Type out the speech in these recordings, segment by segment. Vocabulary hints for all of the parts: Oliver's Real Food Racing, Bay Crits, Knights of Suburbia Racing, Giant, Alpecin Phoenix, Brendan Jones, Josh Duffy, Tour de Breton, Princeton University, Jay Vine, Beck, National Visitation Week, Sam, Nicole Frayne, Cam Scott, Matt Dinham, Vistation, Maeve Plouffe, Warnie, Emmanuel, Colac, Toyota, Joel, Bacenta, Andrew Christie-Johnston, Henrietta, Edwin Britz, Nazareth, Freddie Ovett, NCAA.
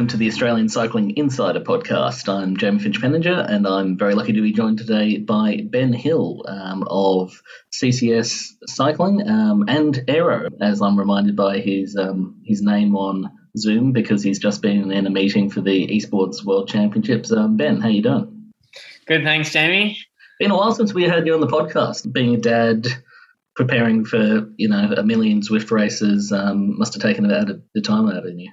welcome to the Australian Cycling Insider podcast. I'm Jamie Finch-Penninger, and I'm very lucky to be joined today by Ben Hill of CCS Cycling and ARA, as I'm reminded by his name on Zoom because he's just been in a meeting for the eSports World Championships. Ben, how you doing? Good, thanks, Jamie. Been a while since we had you on the podcast. Being a dad, preparing for a million Zwift races must have taken about the time out of you.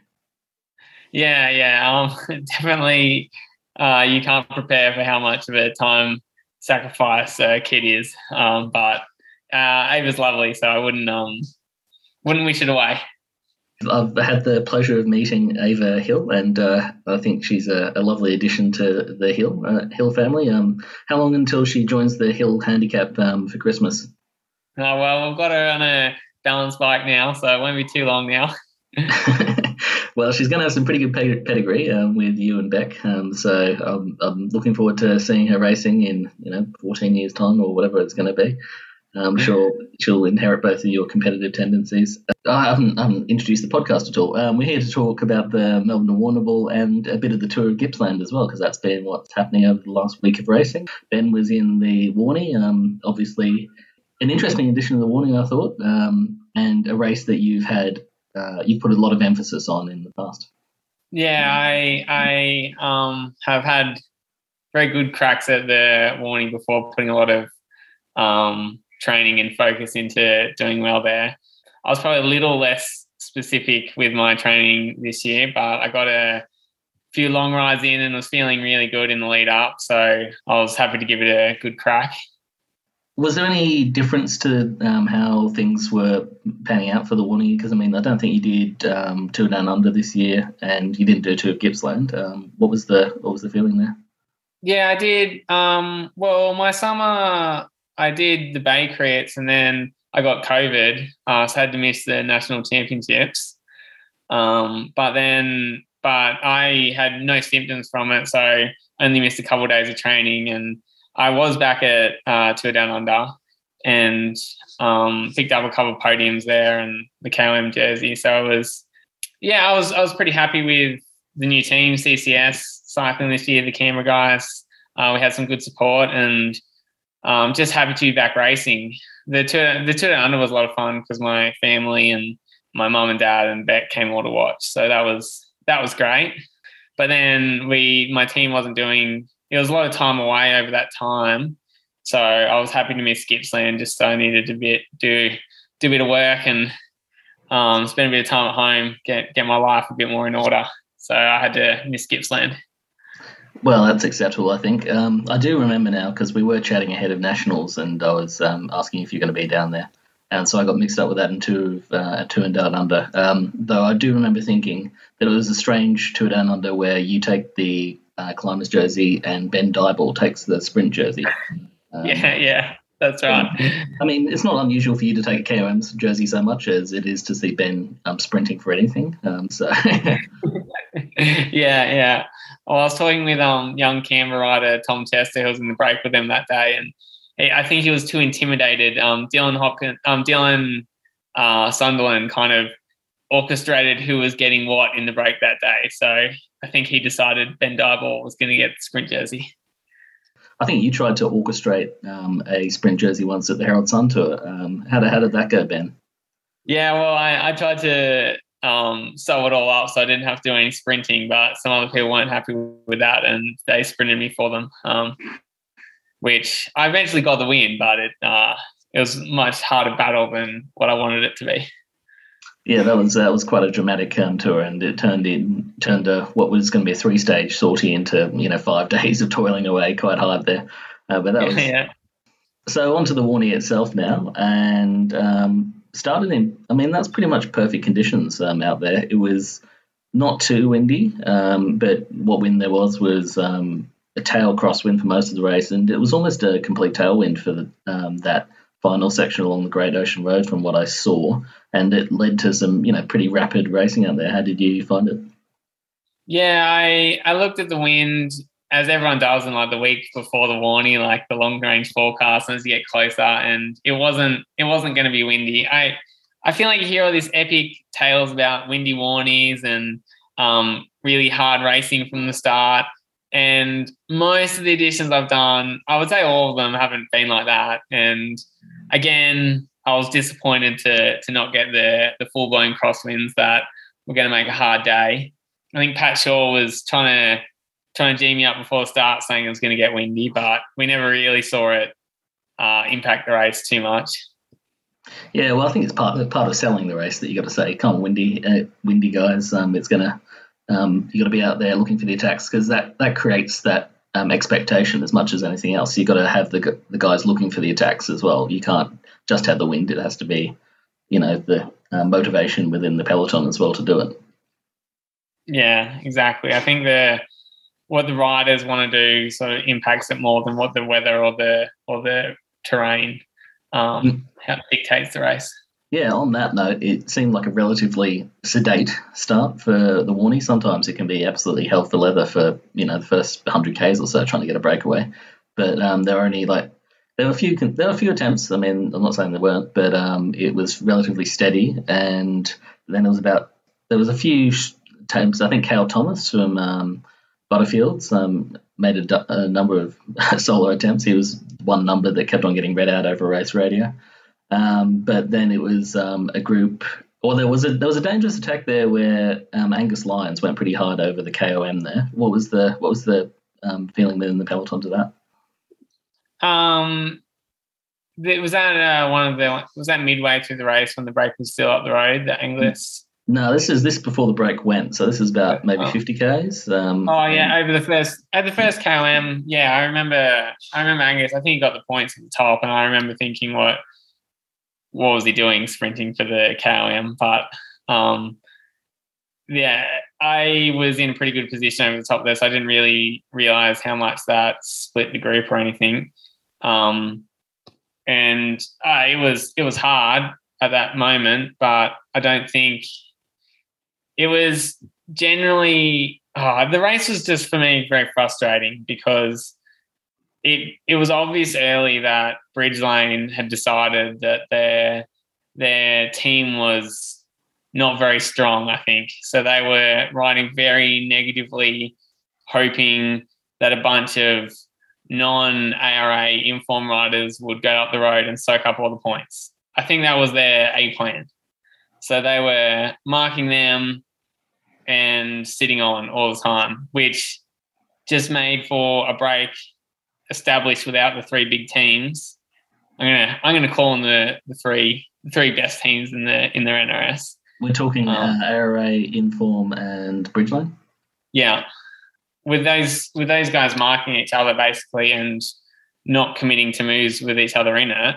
Yeah. Definitely, you can't prepare for how much of a time sacrifice a kid is. But Ava's lovely, so I wouldn't wish it away. I've had the pleasure of meeting Ava Hill, and I think she's a lovely addition to the Hill family. How long until she joins the Hill handicap for Christmas? Oh, well, we've got her on a balance bike now, so it won't be too long now. Well, she's going to have some pretty good pedigree with you and Beck, so I'm looking forward to seeing her racing in 14 years' time or whatever it's going to be. I'm sure she'll inherit both of your competitive tendencies. I haven't introduced the podcast at all. We're here to talk about the Melbourne and Warrnambool Bowl and a bit of the Tour of Gippsland as well, because that's been what's happening over the last week of racing. Ben was in the Warnie, obviously an interesting addition to the Warnie, I thought, and a race that you've had. You've put a lot of emphasis on in the past. Yeah, I have had very good cracks at the Warnie before, putting a lot of training and focus into doing well there. I was probably a little less specific with my training this year, but I got a few long rides in and was feeling really good in the lead up, so I was happy to give it a good crack. Was there any difference to how things were panning out for the Warnie? Because, I don't think you did Tour Down Under this year, and you didn't do Tour of Gippsland. What was the feeling there? Yeah, I did. Well, my summer, I did the Bay Crits, and then I got COVID, so I had to miss the national championships. But I had no symptoms from it, so I only missed a couple of days of training, and I was back at Tour Down Under and picked up a couple of podiums there and the KOM jersey. So I was pretty happy with the new team, CCS Cycling this year, the Canberra guys. We had some good support and just happy to be back racing. The Tour Down Under was a lot of fun because my family and my mum and dad and Beck came all to watch. So that was great. But then my team wasn't doing. It was a lot of time away over that time, so I was happy to miss Gippsland. Just so I needed to do a bit of work and spend a bit of time at home, get my life a bit more in order. So I had to miss Gippsland. Well, that's acceptable, I think. I do remember now because we were chatting ahead of Nationals, and I was asking if you're going to be down there, and so I got mixed up with that in Tour and Down Under. Though I do remember thinking that it was a strange Tour Down Under where you take the Climbers jersey and Ben Dyball takes the sprint jersey. Yeah, that's right. It's not unusual for you to take a KOM's jersey so much as it is to see Ben sprinting for anything. Yeah. Well, I was talking with young Canberra rider Tom Chester, who was in the break with him that day, and I think he was too intimidated. Dylan Sunderland kind of orchestrated who was getting what in the break that day, so I think he decided Ben Dyball was going to get the sprint jersey. I think you tried to orchestrate a sprint jersey once at the Herald Sun Tour. How did that go, Ben? Yeah, well, I tried to sew it all up so I didn't have to do any sprinting, but some other people weren't happy with that and they sprinted me for them, which I eventually got the win, but it was a much harder battle than what I wanted it to be. Yeah, that was quite a dramatic tour, and it turned what was going to be a three-stage sortie into 5 days of toiling away quite hard there. So onto the Warnie itself now, and started in. That's pretty much perfect conditions out there. It was not too windy, but what wind there was a tail crosswind for most of the race, and it was almost a complete tailwind for that final section along the Great Ocean Road from what I saw, and it led to some pretty rapid racing out there. How did you find it? Yeah, I looked at the wind as everyone does in the week before the Warnie, the long range forecast as you get closer, and it wasn't going to be windy. I feel like you hear all these epic tales about windy Warnies and really hard racing from the start. And most of the editions I've done, I would say all of them haven't been like that. And again, I was disappointed to not get the full-blown crosswinds that were going to make a hard day. I think Pat Shaw was trying to gee me up before the start, saying it was going to get windy, but we never really saw it impact the race too much. Yeah, well, I think it's part of selling the race that you got to say, "Come on, windy guys, it's going to." You got to be out there looking for the attacks, because that creates that expectation as much as anything else. You got to have the guys looking for the attacks as well. You can't just have the wind; it has to be, the motivation within the peloton as well to do it. Yeah, exactly. I think what the riders want to do sort of impacts it more than what the weather or the terrain dictates the race. Yeah, on that note, it seemed like a relatively sedate start for the Warnie. Sometimes it can be absolutely hell for leather for, the first 100Ks or so trying to get a breakaway. But there were a few attempts. I mean, I'm not saying there weren't, but it was relatively steady. And then there was a few attempts. I think Cale Thomas from Butterfields made a number of solo attempts. He was one number that kept on getting read out over race radio. But then it was a group, or there was a dangerous attack there where Angus Lyons went pretty hard over the KOM there. What was the feeling within the peloton to that? It was that midway through the race when the break was still up the road. The Angus. No, this is before the break went. So this is about maybe 50Ks. Over the first KOM. Yeah, I remember Angus. I think he got the points at the top, and I remember thinking what was he doing sprinting for the KOM? But, I was in a pretty good position over the top there, so I didn't really realise how much that split the group or anything. It was hard at that moment, but I don't think it was generally... the race was just, for me, very frustrating because... It was obvious early that Bridgelane had decided that their team was not very strong, I think. So they were riding very negatively, hoping that a bunch of non-ARA Inform riders would go up the road and soak up all the points. I think that was their A plan. So they were marking them and sitting on all the time, which just made for a break established without the three big teams. I'm gonna call them the three best teams in the NRS. We're talking ARA, Inform, and Bridgelane. Yeah, with those guys marking each other basically and not committing to moves with each other in it,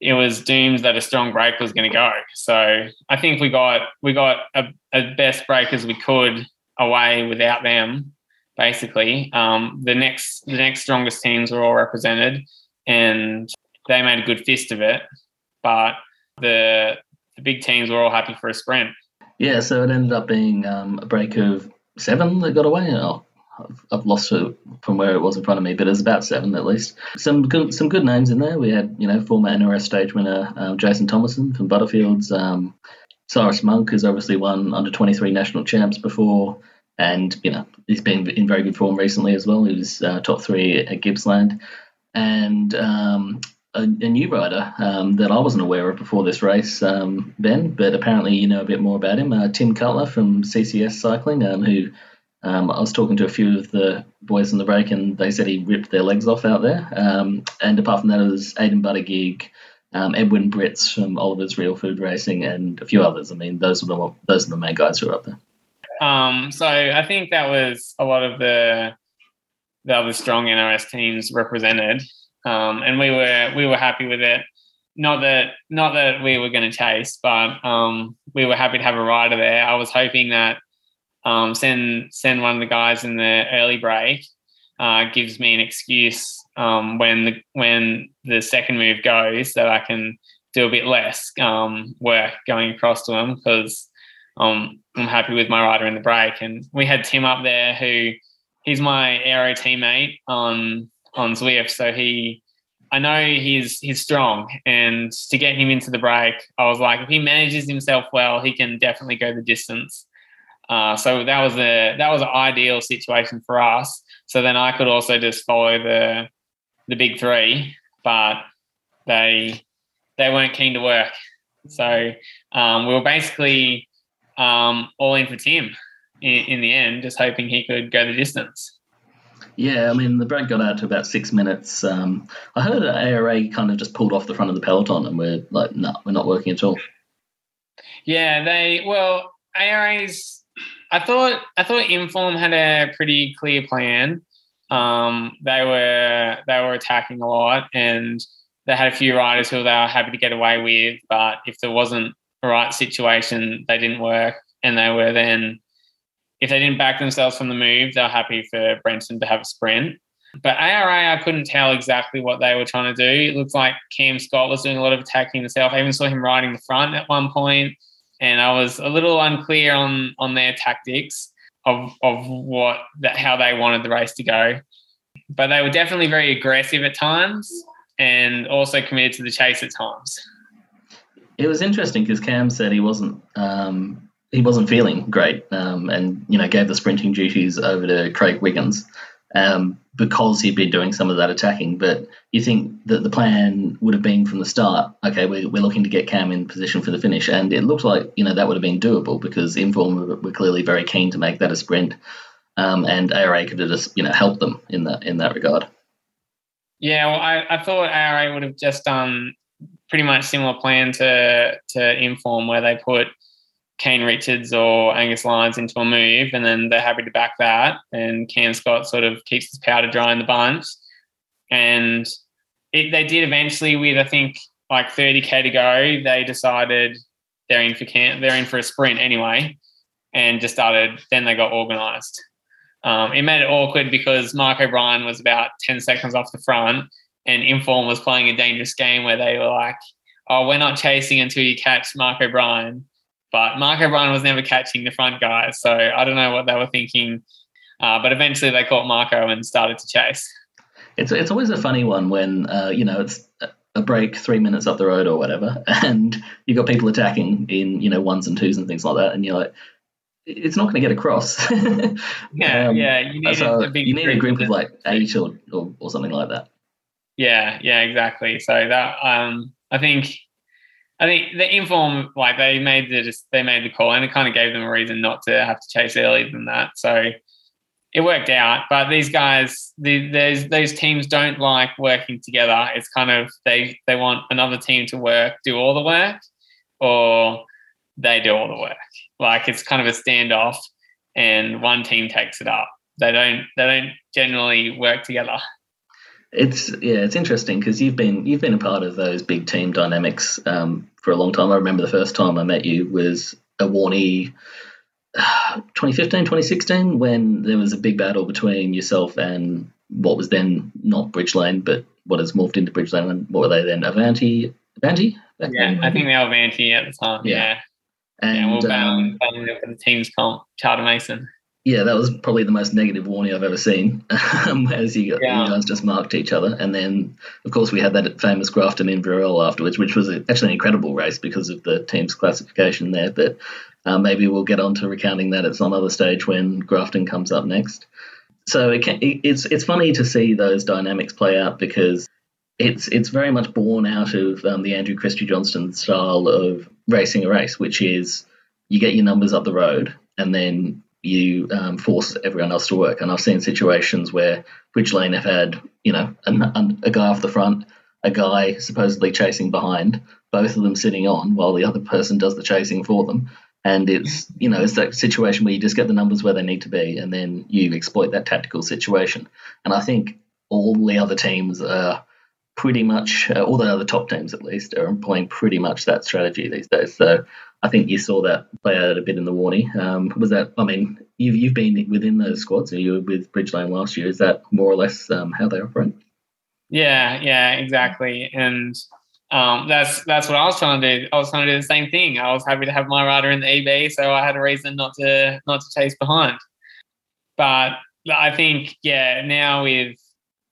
it was doomed that a strong break was going to go. So I think we got a best break as we could away without them. Basically, the next strongest teams were all represented, and they made a good fist of it. But the big teams were all happy for a sprint. Yeah, so it ended up being a break of 7 that got away. I've lost it from where it was in front of me, but it was about 7 at least. Some good names in there. We had former NRS stage winner Jason Thomason from Butterfields, Cyrus Monk, who's obviously won under 23 national champs before. And, he's been in very good form recently as well. He was top 3 at Gippsland. And a new rider that I wasn't aware of before this race, Ben, but apparently you know a bit more about him, Tim Cutler from CCS Cycling, who I was talking to a few of the boys in the break and they said he ripped their legs off out there. And apart from that, it was Aidan Buttergig, Edwin Britz from Oliver's Real Food Racing and a few others. I mean, those are the main guys who are up there. So I think that was a lot of the other strong NRS teams represented, and we were happy with it. Not that we were going to chase, but we were happy to have a rider there. I was hoping that send one of the guys in the early break gives me an excuse when the second move goes that I can do a bit less work going across to them because. I'm happy with my rider in the break. And we had Tim up there who he's my aero teammate on Zwift. So I know he's strong. And to get him into the break, I was like, if he manages himself well, he can definitely go the distance. So that was an ideal situation for us. So then I could also just follow the big three, but they weren't keen to work. So we were basically all in for Tim in the end, just hoping he could go the distance. Yeah, I mean, the break got out to about 6 minutes. I heard that ARA kind of just pulled off the front of the peloton and we're like, no, we're not working at all. Yeah, ARA's, I thought Inform had a pretty clear plan. They were attacking a lot and they had a few riders who they were happy to get away with, but if there wasn't a right situation, they didn't work, and they were then, if they didn't back themselves from the move, they were happy for Brenton to have a sprint. But ARA, I couldn't tell exactly what they were trying to do. It looked like Cam Scott was doing a lot of attacking himself. I even saw him riding the front at one point, and I was a little unclear on their tactics of how they wanted the race to go. But they were definitely very aggressive at times and also committed to the chase at times. It was interesting because Cam said he wasn't feeling great, and gave the sprinting duties over to Craig Wiggins because he'd been doing some of that attacking. But you think that the plan would have been from the start, okay, we're looking to get Cam in position for the finish, and it looked like that would have been doable because Inform were clearly very keen to make that a sprint, and ARA could have just helped them in that regard. Yeah, well, I thought ARA would have just done pretty much similar plan to Inform, where they put Kane Richards or Angus Lyons into a move, and then they're happy to back that, and Cam Scott sort of keeps his powder dry in the bunch. And they did eventually, with I think like 30k to go, they decided they're in for a sprint anyway, and just started. Then they got organised. It made it awkward because Mark O'Brien was about 10 seconds off the front, and Inform was playing a dangerous game where they were like, "Oh, we're not chasing until you catch Mark O'Brien." But Mark O'Brien was never catching the front guys, so I don't know what they were thinking. But eventually they caught Marco and started to chase. It's always a funny one when, it's a break 3 minutes up the road or whatever, and you've got people attacking in, ones and twos and things like that, and you're like, it's not going to get across. You need a group of like eight or something like that. Yeah, exactly. So that I think the Inform, like they made the call, and it kind of gave them a reason not to have to chase earlier than that. So it worked out. But these guys, those teams don't like working together. It's kind of they want another team to do all the work, or they do all the work. Like it's kind of a standoff, and one team takes it up. They don't generally work together. It's interesting because you've been a part of those big team dynamics for a long time. I remember the first time I met you was a Warnie 2015, 2016, when there was a big battle between yourself and what was then not Bridgelane, but what has morphed into Bridgelane. And what were they then? Avanti? Yeah, I think they were Avanti at the time. Yeah. And we're battling for the team's comp, Charter Mason. Yeah, that was probably the most negative warning I've ever seen as you guys just marked each other. And then, of course, we had that famous Grafton to Inverell afterwards, which was actually an incredible race because of the team's classification there. But maybe we'll get on to recounting that at some other stage when Grafton comes up next. So it's funny to see those dynamics play out because it's very much born out of the Andrew Christie-Johnston style of racing a race, which is you get your numbers up the road and then you force everyone else to work. And I've seen situations where Bridgelane have had, a guy off the front, a guy supposedly chasing behind, both of them sitting on while the other person does the chasing for them. And it's, it's that situation where you just get the numbers where they need to be and then you exploit that tactical situation. And I think all the other teams are pretty much, all the other top teams at least, are employing pretty much that strategy these days. So I think you saw that play out a bit in the Warnie. You've been within those squads, and you were with Bridgelane last year. Is that more or less how they operate? Yeah, exactly. And that's what I was trying to do. I was trying to do the same thing. I was happy to have my rider in the EB, so I had a reason not to chase behind. But I think now with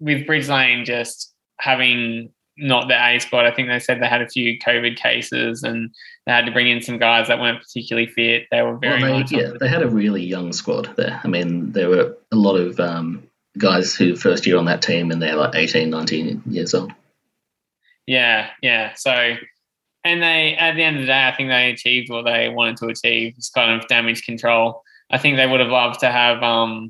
Bridgelane just having not the A squad. I think they said they had a few COVID cases and they had to bring in some guys that weren't particularly fit. They were very they had a really young squad there. I mean, there were a lot of guys who first year on that team and they're like 18, 19 years old. Yeah. So, and they, at the end of the day, I think they achieved what they wanted to achieve. It's kind of damage control. I think they would have loved to have a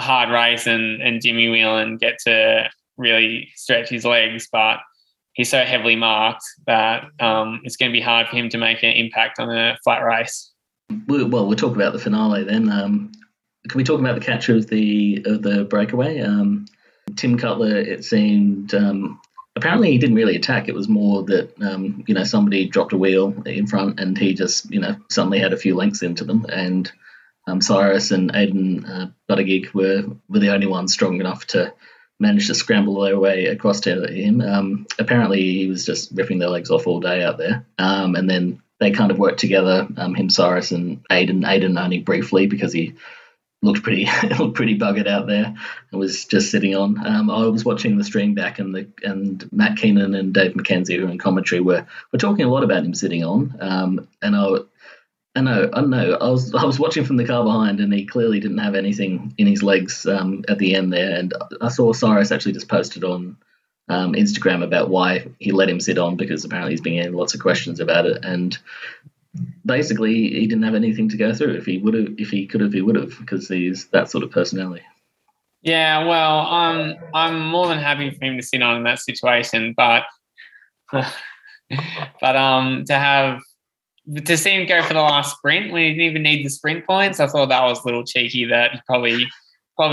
hard race and Jimmy Whelan get to really stretch his legs, but he's so heavily marked that it's going to be hard for him to make an impact on a flat race. Well, we'll talk about the finale then. Can we talk about the catcher of the breakaway? Tim Cutler, it seemed, apparently he didn't really attack. It was more that, somebody dropped a wheel in front and he just, suddenly had a few lengths into them. And Cyrus and Aiden Buttergig were the only ones strong enough to managed to scramble their way across to him. Apparently he was just ripping their legs off all day out there. And then they kind of worked together, him, Cyrus, and Aiden. Aiden only briefly because he looked pretty buggered out there and was just sitting on. I was watching the stream back and Matt Keenan and Dave McKenzie, who were in commentary, were talking a lot about him sitting on. I was watching from the car behind and he clearly didn't have anything in his legs at the end there. And I saw Cyrus actually just posted on Instagram about why he let him sit on, because apparently he's been getting lots of questions about it. And basically he didn't have anything to go through. If he could have, because he's that sort of personality. Yeah, well, I'm more than happy for him to sit on in that situation, but to see him go for the last sprint when he didn't even need the sprint points, I thought that was a little cheeky. That he probably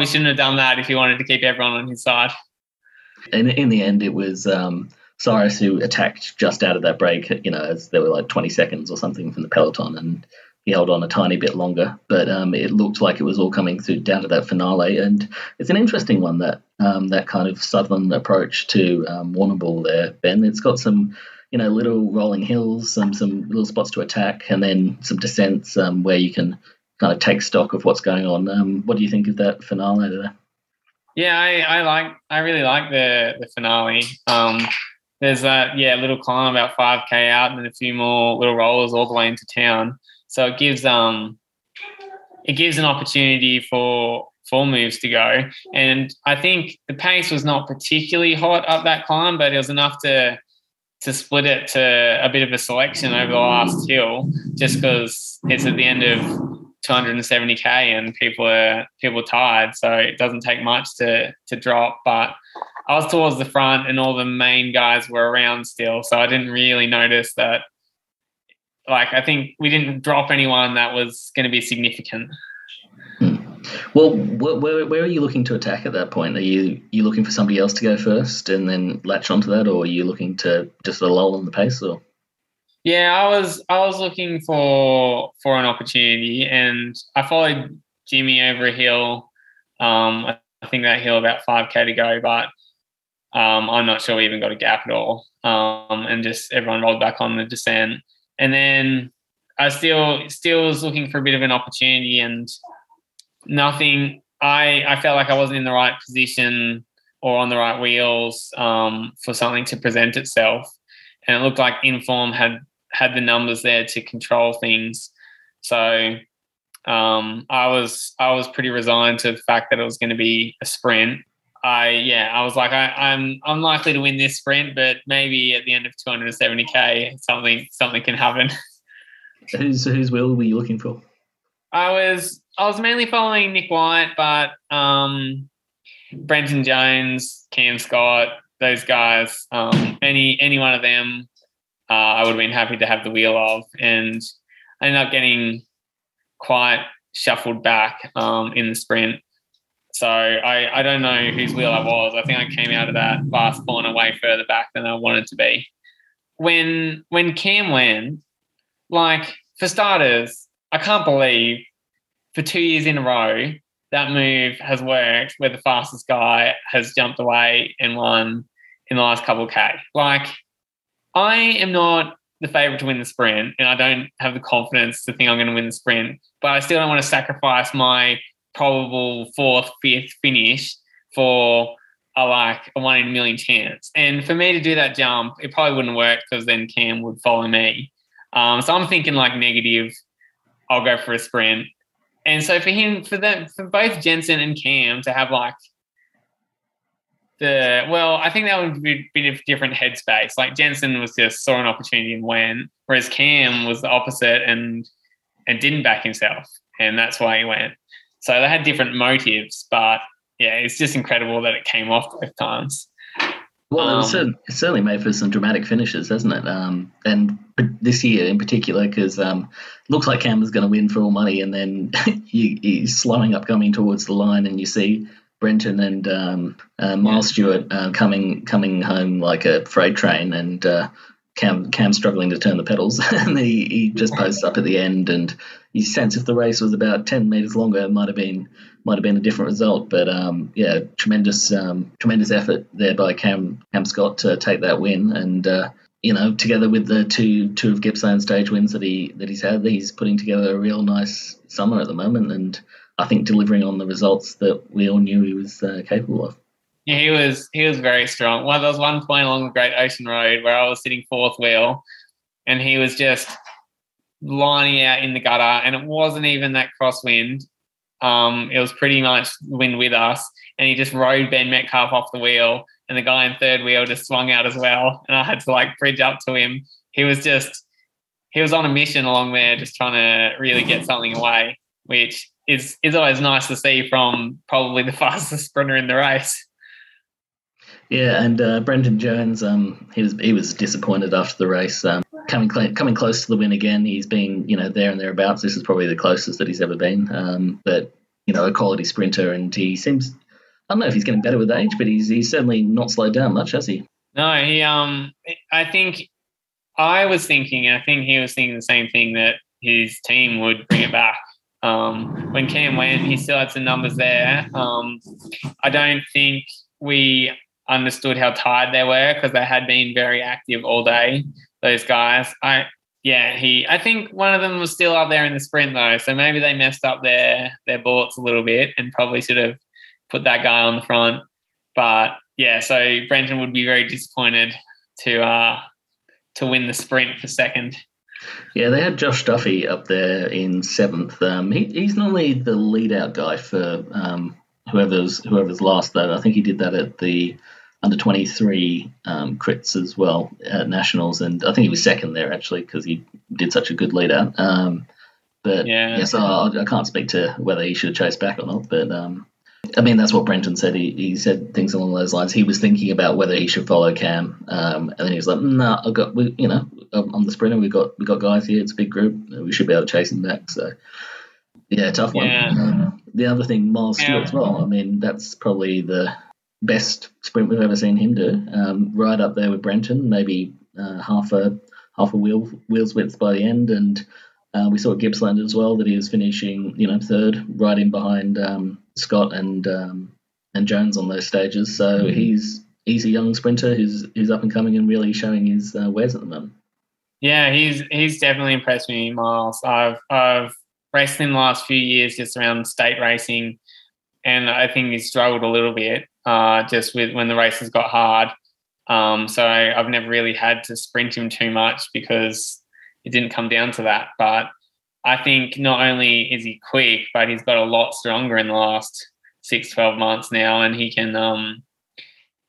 shouldn't have done that if he wanted to keep everyone on his side. And in the end, it was Cyrus who attacked just out of that break. As there were like 20 seconds or something from the peloton, and he held on a tiny bit longer. But it looked like it was all coming through down to that finale. And it's an interesting one, that that kind of southern approach to Warrnambool there, Ben. It's got some, little rolling hills, some little spots to attack, and then some descents where you can kind of take stock of what's going on. What do you think of that finale there? Yeah, I really like the finale. There's that little climb about 5K out, and then a few more little rollers all the way into town. So it gives an opportunity for four moves to go, and I think the pace was not particularly hot up that climb, but it was enough to split it to a bit of a selection over the last hill, just because it's at the end of 270K and people are tired, so it doesn't take much to drop. But I was towards the front and all the main guys were around still, so I didn't really notice that. I think we didn't drop anyone that was going to be significant. Well, where are you looking to attack at that point? Are you looking for somebody else to go first and then latch onto that, or are you looking to just a lull in the pace? Or I was looking for an opportunity, and I followed Jimmy over a hill. I think that hill about 5K to go, but I'm not sure we even got a gap at all. And just everyone rolled back on the descent, and then I still was looking for a bit of an opportunity and. Nothing. I felt like I wasn't in the right position or on the right wheels for something to present itself, and it looked like Inform had the numbers there to control things. So I was pretty resigned to the fact that it was going to be a sprint. I was like, I'm unlikely to win this sprint, but maybe at the end of 270K something can happen. Whose wheel were you looking for? I was mainly following Nick White, but Brenton Jones, Cam Scott, those guys, any one of them, I would have been happy to have the wheel of. And I ended up getting quite shuffled back in the sprint. So I don't know whose wheel I was. I think I came out of that last corner way further back than I wanted to be. When Cam went, for starters, I can't believe for 2 years in a row, that move has worked where the fastest guy has jumped away and won in the last couple of K. I am not the favourite to win the sprint, and I don't have the confidence to think I'm going to win the sprint, but I still don't want to sacrifice my probable fourth, fifth finish for are like a 1 in a million chance. And for me to do that jump, it probably wouldn't work because then Cam would follow me. So I'm thinking like negative, I'll go for a sprint. And so for him, for them, for both Jensen and Cam to have like the, well, I think that would be a bit of different headspace. Like Jensen was just saw an opportunity and went, whereas Cam was the opposite and didn't back himself. And that's why he went. So they had different motives, but yeah, it's just incredible that it came off both times. Well, it certainly made for some dramatic finishes, hasn't it? And this year in particular, because looks like Cam was going to win for all money, and then he's slowing up coming towards the line, and you see Brenton and Miles Stewart coming home like a freight train, and Cam struggling to turn the pedals, and he just posts up at the end, and you sense if the race was about 10 metres longer, it might have been a different result. But yeah, tremendous effort there by Cam Scott to take that win, and together with the two Tour of Gippsland stage wins that he's had, he's putting together a real nice summer at the moment, and I think delivering on the results that we all knew he was capable of. Yeah, he was very strong. Well, there was one point along the Great Ocean Road where I was sitting fourth wheel and he was just lining out in the gutter, and it wasn't even that crosswind. It was pretty much wind with us, and he just rode Ben Metcalf off the wheel, and the guy in third wheel just swung out as well, and I had to like bridge up to him. He was on a mission along there, just trying to really get something away, which is always nice to see from probably the fastest sprinter in the race. Yeah, and Brendan Jones, he was disappointed after the race. Coming close to the win again, he's been there and thereabouts. This is probably the closest that he's ever been. But a quality sprinter, and he seems, I don't know if he's getting better with age, but he's certainly not slowed down much, has he? No, he. I think he was thinking the same thing, that his team would bring it back. When Cam went, he still had some numbers there. I don't think we understood how tired they were, because they had been very active all day, those guys. I think one of them was still up there in the sprint though, so maybe they messed up their bullets a little bit and probably should have put that guy on the front. But yeah, so Brenton would be very disappointed to win the sprint for second. Yeah, they had Josh Duffy up there in seventh. He's normally the lead-out guy for whoever's last, though. I think he did that at the under-23 crits as well at Nationals, and I think he was second there, actually, because he did such a good lead-out. I can't speak to whether he should have chased back or not, but that's what Brenton said. He said things along those lines. He was thinking about whether he should follow Cam, and then he was like, "No, I'm the sprinter. We got guys here. It's a big group. We should be able to chase him back." So, yeah, tough one. Yeah. The other thing, Miles Stewart as well. I mean, that's probably the best sprint we've ever seen him do. Right up there with Brenton, maybe half a wheel's width by the end, and we saw at Gippsland as well that he was finishing, third, right in behind Scott and Jones on those stages. So he's a young sprinter who's up and coming and really showing his wares at the moment. Yeah, he's definitely impressed me, Miles. I've raced him the last few years just around state racing, and I think he struggled a little bit just with when the races got hard. So I've never really had to sprint him too much because it didn't come down to that. But I think not only is he quick, but he's got a lot stronger in the last 6-12 months now, and he can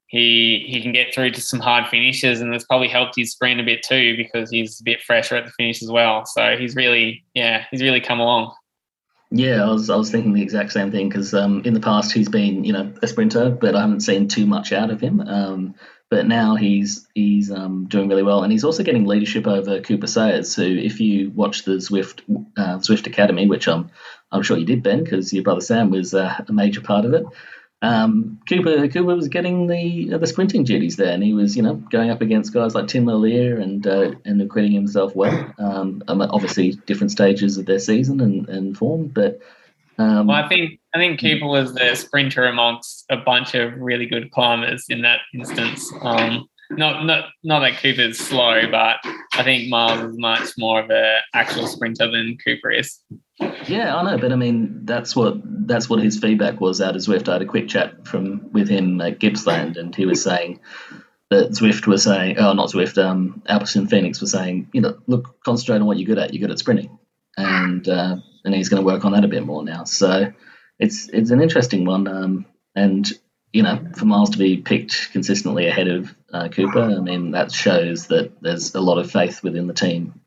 he can get through to some hard finishes, and that's probably helped his sprint a bit too, because he's a bit fresher at the finish as well. So he's really come along. Yeah, I was thinking the exact same thing, because in the past he's been a sprinter, but I haven't seen too much out of him. But now he's doing really well, and he's also getting leadership over Cooper Sayers, who, if you watch the Zwift Academy, which I'm sure you did, Ben, because your brother Sam was a major part of it. Cooper was getting the sprinting duties there, and he was going up against guys like Tim O'Lear and acquitting himself well. Obviously different stages of their season and form, but. I think Cooper was the sprinter amongst a bunch of really good climbers in that instance. Not that Cooper's slow, but I think Miles is much more of an actual sprinter than Cooper is. Yeah, I know, but I mean that's what his feedback was out of Zwift. I had a quick chat with him at Gippsland, and he was saying that Alpecin Phoenix was saying, you know, look, concentrate on what you're good at. You're good at sprinting, and he's going to work on that a bit more now. So it's an interesting one, and. You know, for Miles to be picked consistently ahead of Cooper, I mean, that shows that there's a lot of faith within the team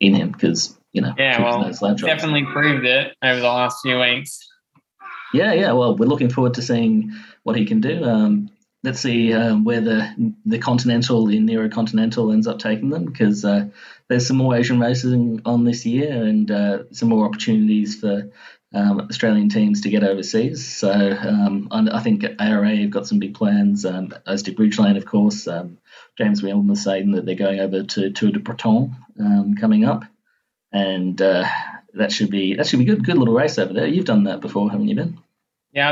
in him because, you know. Yeah, well, definitely proved it over the last few weeks. Yeah, well, we're looking forward to seeing what he can do. Let's see where the Continental, the Nero Continental ends up taking them because there's some more Asian races on this year and some more opportunities for Australian teams to get overseas. So I think ARA have got some big plans, as did Bridgelane, of course. James Whelan was saying that they're going over to Tour de Breton coming up, and that should be good. Good little race over there. You've done that before, haven't you, Ben? Yeah,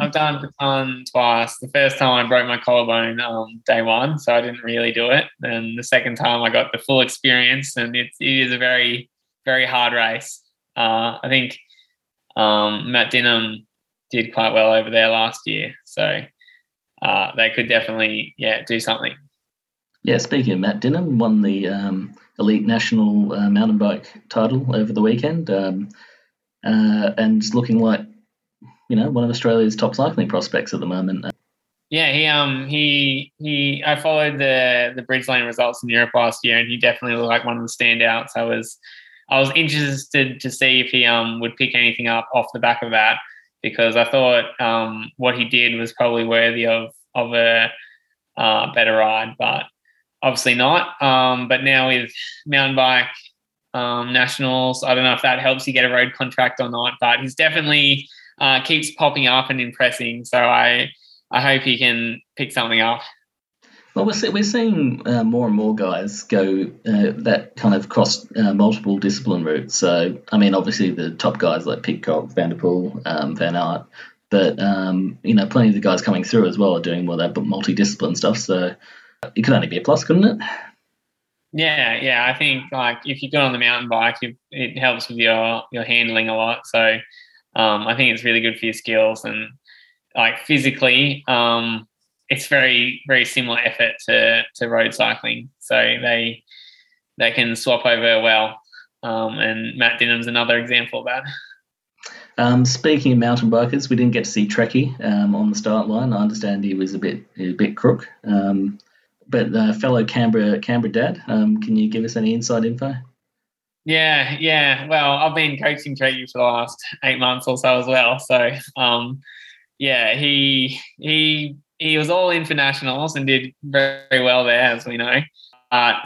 I've done Breton twice. The first time I broke my collarbone day one, so I didn't really do it. And the second time I got the full experience, and it is a very, very hard race. I think. Matt Dinham did quite well over there last year, so they could definitely, do something. Yeah, speaking of Matt Dinham, won the Elite National mountain bike title over the weekend, and is looking like, you know, one of Australia's top cycling prospects at the moment. Yeah, he. I followed the Bridgelane results in Europe last year, and he definitely looked like one of the standouts. I was interested to see if he would pick anything up off the back of that because I thought what he did was probably worthy of a better ride, but obviously not. But now with mountain bike nationals, I don't know if that helps you get a road contract or not, but he's definitely keeps popping up and impressing. So I hope he can pick something up. Well, we're seeing more and more guys go that kind of cross multiple discipline routes. So, I mean, obviously the top guys like Pidcock, Vanderpool, Van Aert, but, you know, plenty of the guys coming through as well are doing well, that but multi-discipline stuff. So it could only be a plus, couldn't it? Yeah. I think, like, if you're good on the mountain bike, it helps with your handling a lot. So I think it's really good for your skills and, like, physically it's very, very similar effort to road cycling. So they can swap over well. And Matt Dinham's another example of that. Speaking of mountain bikers, we didn't get to see Trekkie on the start line. I understand he was a bit crook. But fellow Canberra dad, can you give us any inside info? Yeah. Well, I've been coaching Trekkie for the last 8 months or so as well. So, he was all in for nationals and did very well there, as we know.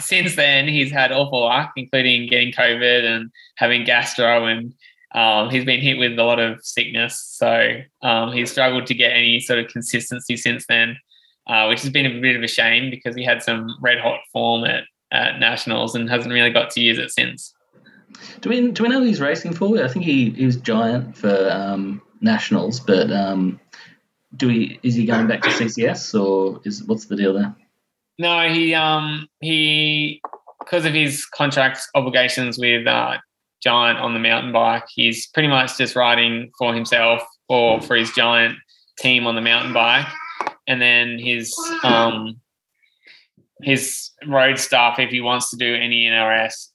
Since then, he's had awful luck, including getting COVID and having gastro, and he's been hit with a lot of sickness. So he's struggled to get any sort of consistency since then, which has been a bit of a shame because he had some red-hot form at nationals and hasn't really got to use it since. Do we know who he's racing for? I think he was Giant for nationals, but... Is he going back to CCS or what's the deal there? No, he because of his contract obligations with Giant on the mountain bike, he's pretty much just riding for himself or for his Giant team on the mountain bike, and then his road stuff. If he wants to do any NRS,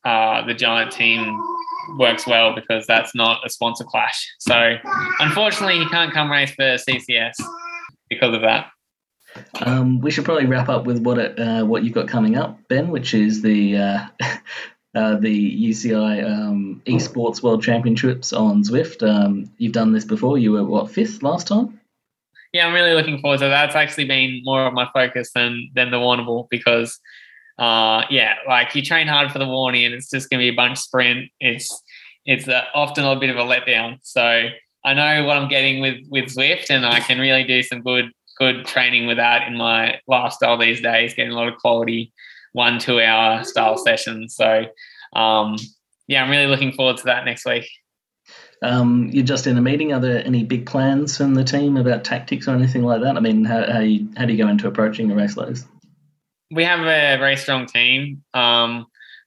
the Giant team works well because that's not a sponsor clash. So unfortunately he can't come race for CCS because of that. We should probably wrap up with what you've got coming up, Ben, which is the UCI eSports World Championships on Zwift. You've done this before. You were, what, fifth last time? Yeah, I'm really looking forward to that. That's actually been more of my focus than the Warrnambool because you train hard for the Warnie and it's just going to be a bunch sprint. It's often a bit of a letdown. So I know what I'm getting with Zwift, and I can really do some good training with that in my lifestyle these days, getting a lot of quality 1-2 hour style sessions. So, I'm really looking forward to that next week. You're just in a meeting. Are there any big plans from the team about tactics or anything like that? I mean, how do you go into approaching a race like this? we have a very strong team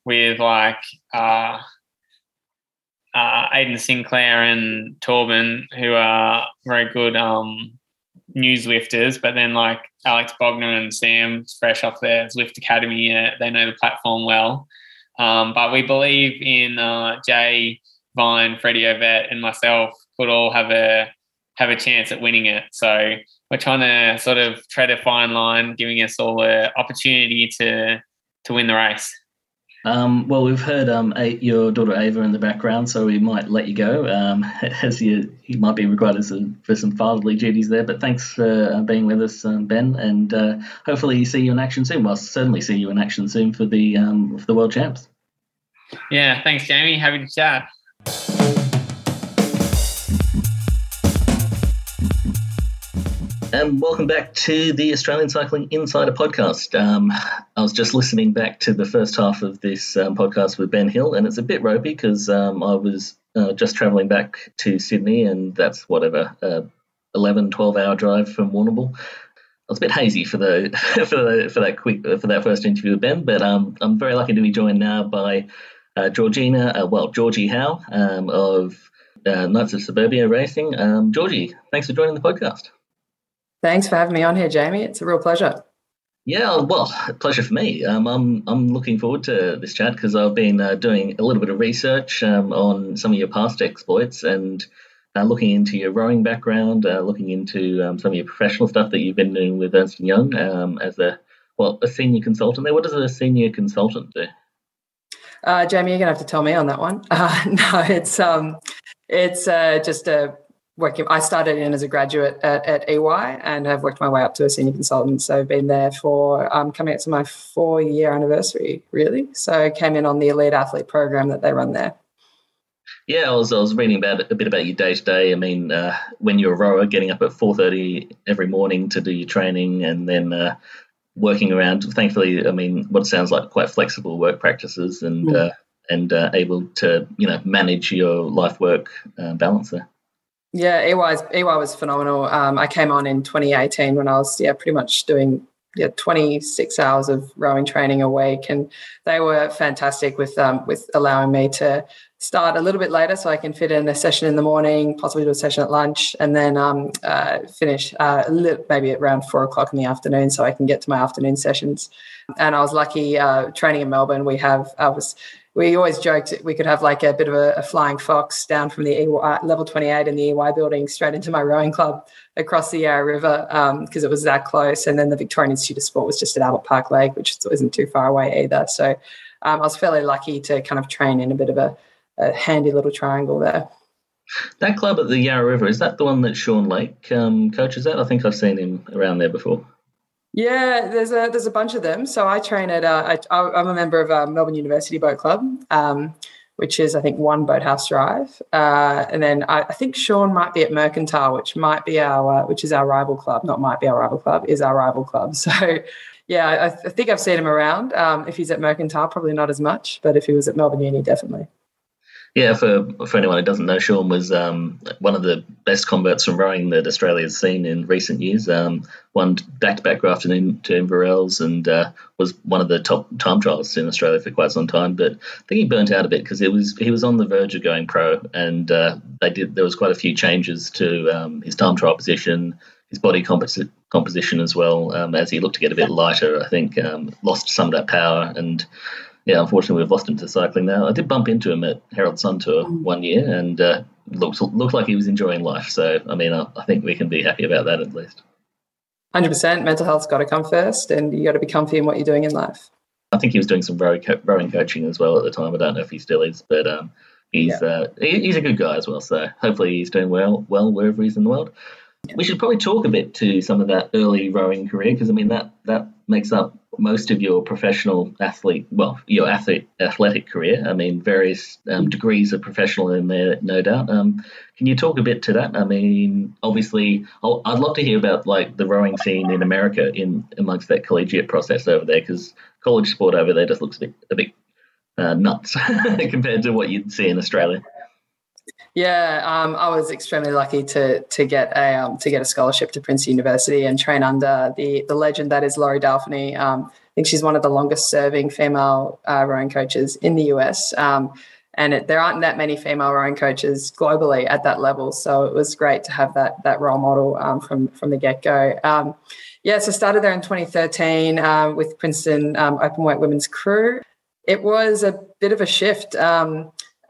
with like Aiden Sinclair and Torben, who are very good new Zwifters, but then like Alex Bogner and Sam, fresh off their Zwift Academy, they know the platform well. But we believe in Jay, Vine, Freddie Ovett and myself could all have a chance at winning it. So we're trying to sort of tread a fine line, giving us all the opportunity to win the race. Well, we've heard your daughter Ava in the background, so we might let you go as you might be required for some fatherly duties there. But thanks for being with us, Ben, and hopefully see you in action soon. Well, certainly see you in action soon for the World Champs. Yeah, thanks, Jamie. Happy to chat. And welcome back to the Australian Cycling Insider podcast. I was just listening back to the first half of this podcast with Ben Hill, and it's a bit ropey because I was just travelling back to Sydney, and that's 11-12 hour drive from Warrnambool. I was a bit hazy for that first interview with Ben, but I'm very lucky to be joined now by Georgie Howe of Knights of Suburbia Racing. Georgie, thanks for joining the podcast. Thanks for having me on here, Jamie. It's a real pleasure. Yeah, well, pleasure for me. I'm looking forward to this chat because I've been doing a little bit of research on some of your past exploits and looking into your rowing background, looking into some of your professional stuff that you've been doing with Ernst & Young as a senior consultant there. What does a senior consultant do? Jamie, you're going to have to tell me on that one. No, it's just a... I started in as a graduate at EY and have worked my way up to a senior consultant. So I've been there for coming up to my 4-year anniversary, really. So I came in on the elite athlete program that they run there. Yeah, I was reading about a bit about your day-to-day. I mean, when you're a rower, getting up at 4:30 every morning to do your training and then working around, thankfully, I mean, what sounds like quite flexible work practices and able to, manage your life-work balance there. Yeah, EY was phenomenal. I came on in 2018 when I was pretty much doing 26 hours of rowing training a week, and they were fantastic with allowing me to start a little bit later so I can fit in a session in the morning, possibly do a session at lunch, and then finish maybe around 4:00 in the afternoon so I can get to my afternoon sessions. And I was lucky training in Melbourne. We always joked we could have like a bit of a flying fox down from the EY, level 28 in the EY building straight into my rowing club across the Yarra River because it was that close. And then the Victorian Institute of Sport was just at Albert Park Lake, which isn't too far away either. So I was fairly lucky to kind of train in a bit of a handy little triangle there. That club at the Yarra River, is that the one that Sean Lake coaches at? I think I've seen him around there before. Yeah, there's a bunch of them. So I train at I'm a member of Melbourne University Boat Club, which is I think one boathouse drive, and then I think Sean might be at Mercantile, is our rival club. So yeah, I think I've seen him around. If he's at Mercantile, probably not as much, but if he was at Melbourne Uni, definitely. Yeah, for anyone who doesn't know, Sean was one of the best converts from rowing that Australia's seen in recent years. Won back-to-back Grafton to Inverells and was one of the top time trialists in Australia for quite some time. But I think he burnt out a bit because he was on the verge of going pro, and there was quite a few changes to his time trial position, his body composition as well, as he looked to get a bit lighter. I think lost some of that power and. Yeah, unfortunately, we've lost him to cycling now. I did bump into him at Herald Sun Tour one year and looked like he was enjoying life. So, I mean, I think we can be happy about that at least. 100%. Mental health's got to come first and you got to be comfy in what you're doing in life. I think he was doing some rowing coaching as well at the time. I don't know if he still is, but he's a good guy as well. So hopefully he's doing well wherever he's in the world. Yeah. We should probably talk a bit to some of that early rowing career because, I mean, that makes up most of your professional athletic career. I mean, various degrees of professional in there, no doubt. Can you talk a bit to that? I mean, obviously, I'd love to hear about like the rowing scene in America in amongst that collegiate process over there because college sport over there just looks a bit nuts compared to what you'd see in Australia. Yeah, I was extremely lucky to get a scholarship to Princeton University and train under the legend that is Laurie Dalfany. I think she's one of the longest serving female rowing coaches in the US. There aren't that many female rowing coaches globally at that level. So it was great to have that role model from the get-go. So started there in 2013 with Princeton Openweight Women's Crew. It was a bit of a shift.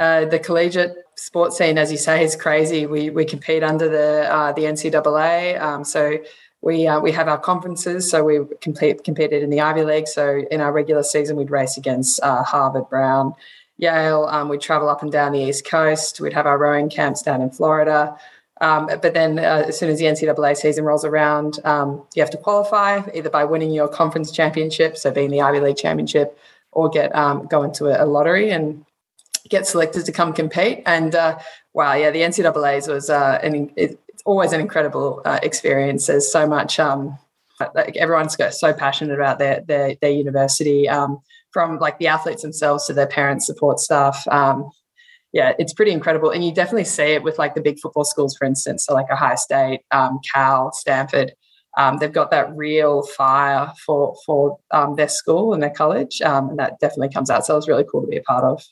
The collegiate sports scene, as you say, is crazy. We compete under the NCAA. We have our conferences, so we competed in the Ivy League. So in our regular season, we'd race against Harvard, Brown, Yale. We'd travel up and down the East Coast. We'd have our rowing camps down in Florida. But then as soon as the NCAA season rolls around, you have to qualify either by winning your conference championship, so being the Ivy League championship, or go into a lottery and get selected to come compete. And, the NCAAs was it's always an incredible experience. There's so much, everyone's got so passionate about their university, from like the athletes themselves to their parents, support staff. It's pretty incredible. And you definitely see it with like the big football schools, for instance, so like Ohio State, Cal, Stanford. They've got that real fire for their school and their college, and that definitely comes out. So it was really cool to be a part of.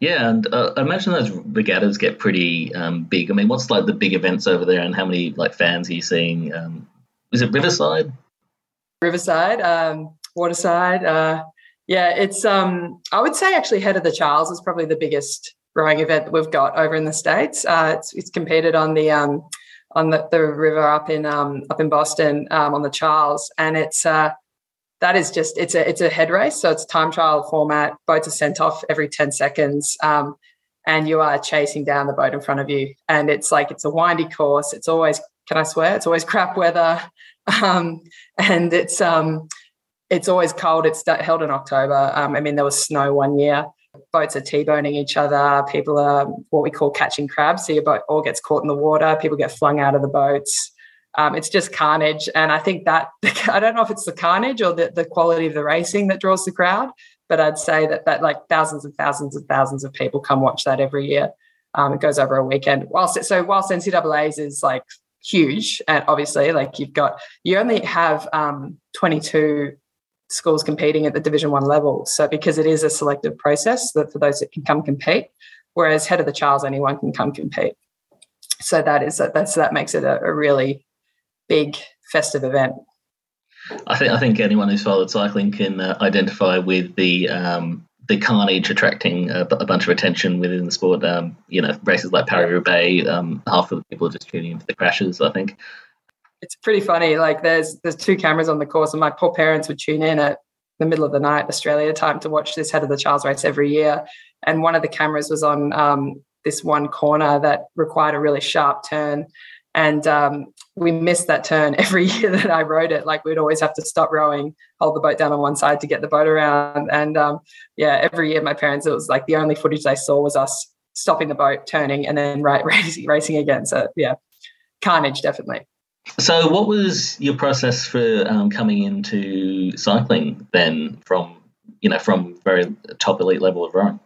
Yeah, and I imagine those regattas get pretty big. I mean, what's like the big events over there, and how many like fans are you seeing? Is it Riverside? Waterside. It's I would say actually Head of the Charles is probably the biggest rowing event that we've got over in the States. It's competed on the river up in Boston on the Charles, and it's it's a head race. So it's time trial format. Boats are sent off every 10 seconds and you are chasing down the boat in front of you. And it's a windy course. It's always, can I swear? It's always crap weather. And it's always cold. It's held in October. There was snow one year. Boats are T-boning each other. People are what we call catching crabs. So your boat all gets caught in the water. People get flung out of the boats. It's just carnage, and I think that I don't know if it's the carnage or the quality of the racing that draws the crowd, but I'd say that like thousands and thousands and thousands of people come watch that every year. It goes over a weekend. Whilst NCAA's is like huge, and obviously like you only have 22 schools competing at the Division I level, so because it is a selective process that for those that can come compete, whereas Head of the Charles anyone can come compete. So that makes it a really big festive event. I think anyone who's followed cycling can identify with the carnage attracting a bunch of attention within the sport. Races like Paris-Roubaix, half of the people are just tuning into the crashes, I think. It's pretty funny. Like there's two cameras on the course, and my poor parents would tune in at the middle of the night, Australia time, to watch this Head of the Charles race every year. And one of the cameras was on this one corner that required a really sharp turn, and we missed that turn every year that I rowed it. Like we'd always have to stop rowing, hold the boat down on one side to get the boat around, and every year my parents, it was like the only footage they saw was us stopping the boat, turning, and then racing again. So carnage, definitely. So what was your process for coming into cycling then, from very top elite level of rowing?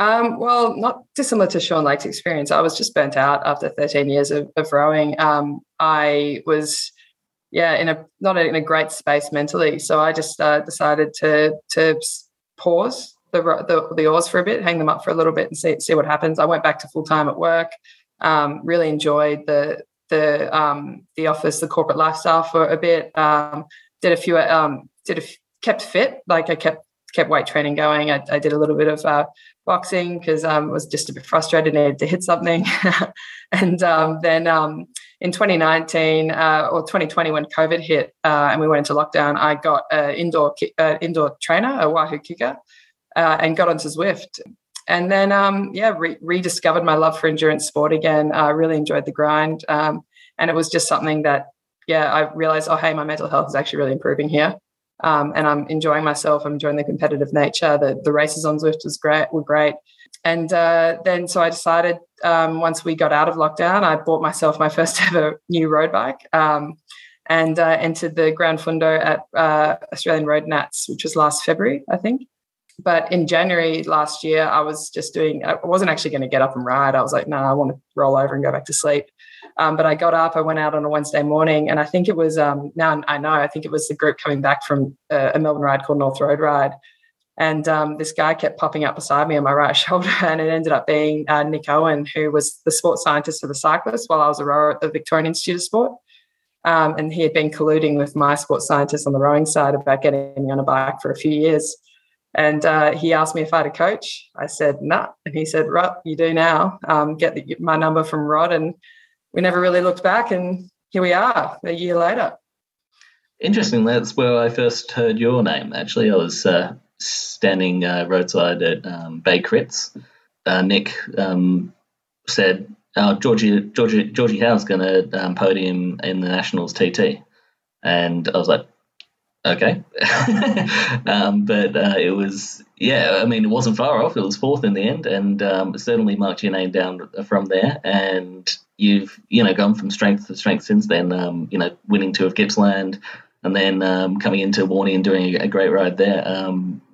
Not dissimilar to Sean Lake's experience. I was just burnt out after 13 years of rowing. I was, in a great space mentally. So I just decided to pause the oars for a bit, hang them up for a little bit, and see what happens. I went back to full time at work. Really enjoyed the office, the corporate lifestyle for a bit. Kept fit. Like I kept weight training going. I did a little bit of boxing because I was just a bit frustrated, needed to hit something. And then in 2019 or 2020, when COVID hit and we went into lockdown, I got an indoor trainer, a Wahoo kicker, and got onto Zwift. And then, rediscovered my love for endurance sport again. I really enjoyed the grind. And it was just something that, I realized, my mental health is actually really improving here. And I'm enjoying myself. I'm enjoying the competitive nature. The races on Zwift were great. And then I decided once we got out of lockdown, I bought myself my first ever new road bike and entered the Gran Fundo at Australian Road Nats, which was last February, I think. But in January last year, I wasn't actually going to get up and ride. I was like, no, I want to roll over and go back to sleep. But I got up, I went out on a Wednesday morning, and I think it was, I think it was the group coming back from a Melbourne ride called North Road Ride. And this guy kept popping up beside me on my right shoulder, and it ended up being Nick Owen, who was the sports scientist for the cyclists while I was a rower at the Victorian Institute of Sport. And he had been colluding with my sports scientist on the rowing side about getting me on a bike for a few years. And he asked me if I had a coach. I said, nah. And he said, right, you do now. Get my number from Rod. And we never really looked back. And here we are a year later. Interesting. That's where I first heard your name, actually. I was standing roadside at Bay Crits. Nick said, Georgie Howe's going to podium in the Nationals TT. And I was like, okay. But it was, yeah, I mean, it wasn't far off. It was fourth in the end, and certainly marked your name down from there. And you've, gone from strength to strength since then, winning Tour of Gippsland and then coming into Warnie and doing a great ride there.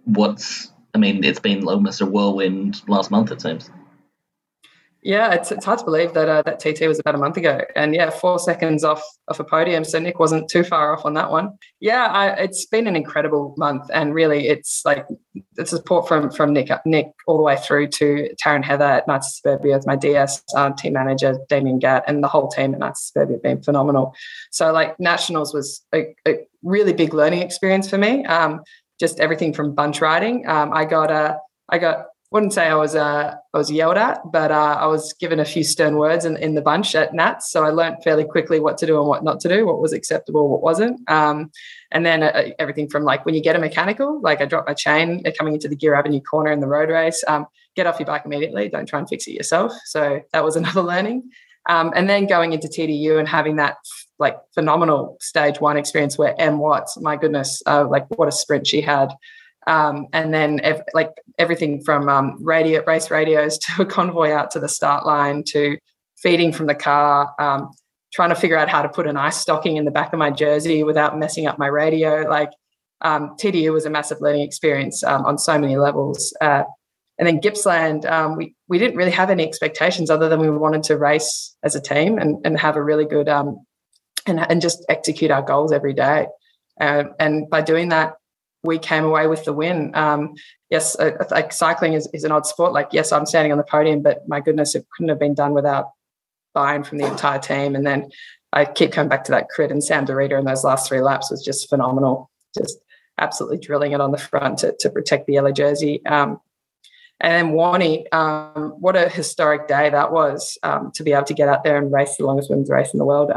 It's been almost a whirlwind last month, it seems. Yeah, it's hard to believe that that TT was about a month ago. And, 4 seconds off a podium, so Nick wasn't too far off on that one. Yeah, it's been an incredible month, and really it's like the support from Nick all the way through to Taryn Heather at Knights of Suburbia, my DS team manager, Damien Gatt, and the whole team at Knights of Suburbia have been phenomenal. So, Nationals was a really big learning experience for me, just everything from bunch riding. I wouldn't say I was yelled at, but I was given a few stern words in the bunch at Nats. So I learned fairly quickly what to do and what not to do, what was acceptable, what wasn't. And then everything from when you get a mechanical, I dropped my chain coming into the Gear Avenue corner in the road race, get off your bike immediately, don't try and fix it yourself. So that was another learning. And then going into TDU and having that phenomenal stage one experience where Em Watts, my goodness, what a sprint she had. And then everything from race radios to a convoy out to the start line to feeding from the car, trying to figure out how to put an ice stocking in the back of my jersey without messing up my radio. TDU was a massive learning experience on so many levels. And then Gippsland, we didn't really have any expectations other than we wanted to race as a team and have a really good and just execute our goals every day. And by doing that, we came away with the win. Yes, cycling is an odd sport. Yes, I'm standing on the podium, but my goodness, it couldn't have been done without buy-in from the entire team. And then I keep coming back to that crit, and Sam DeRita in those last three laps was just phenomenal, just absolutely drilling it on the front to protect the yellow jersey. And then Warnie, what a historic day that was to be able to get out there and race the longest women's race in the world.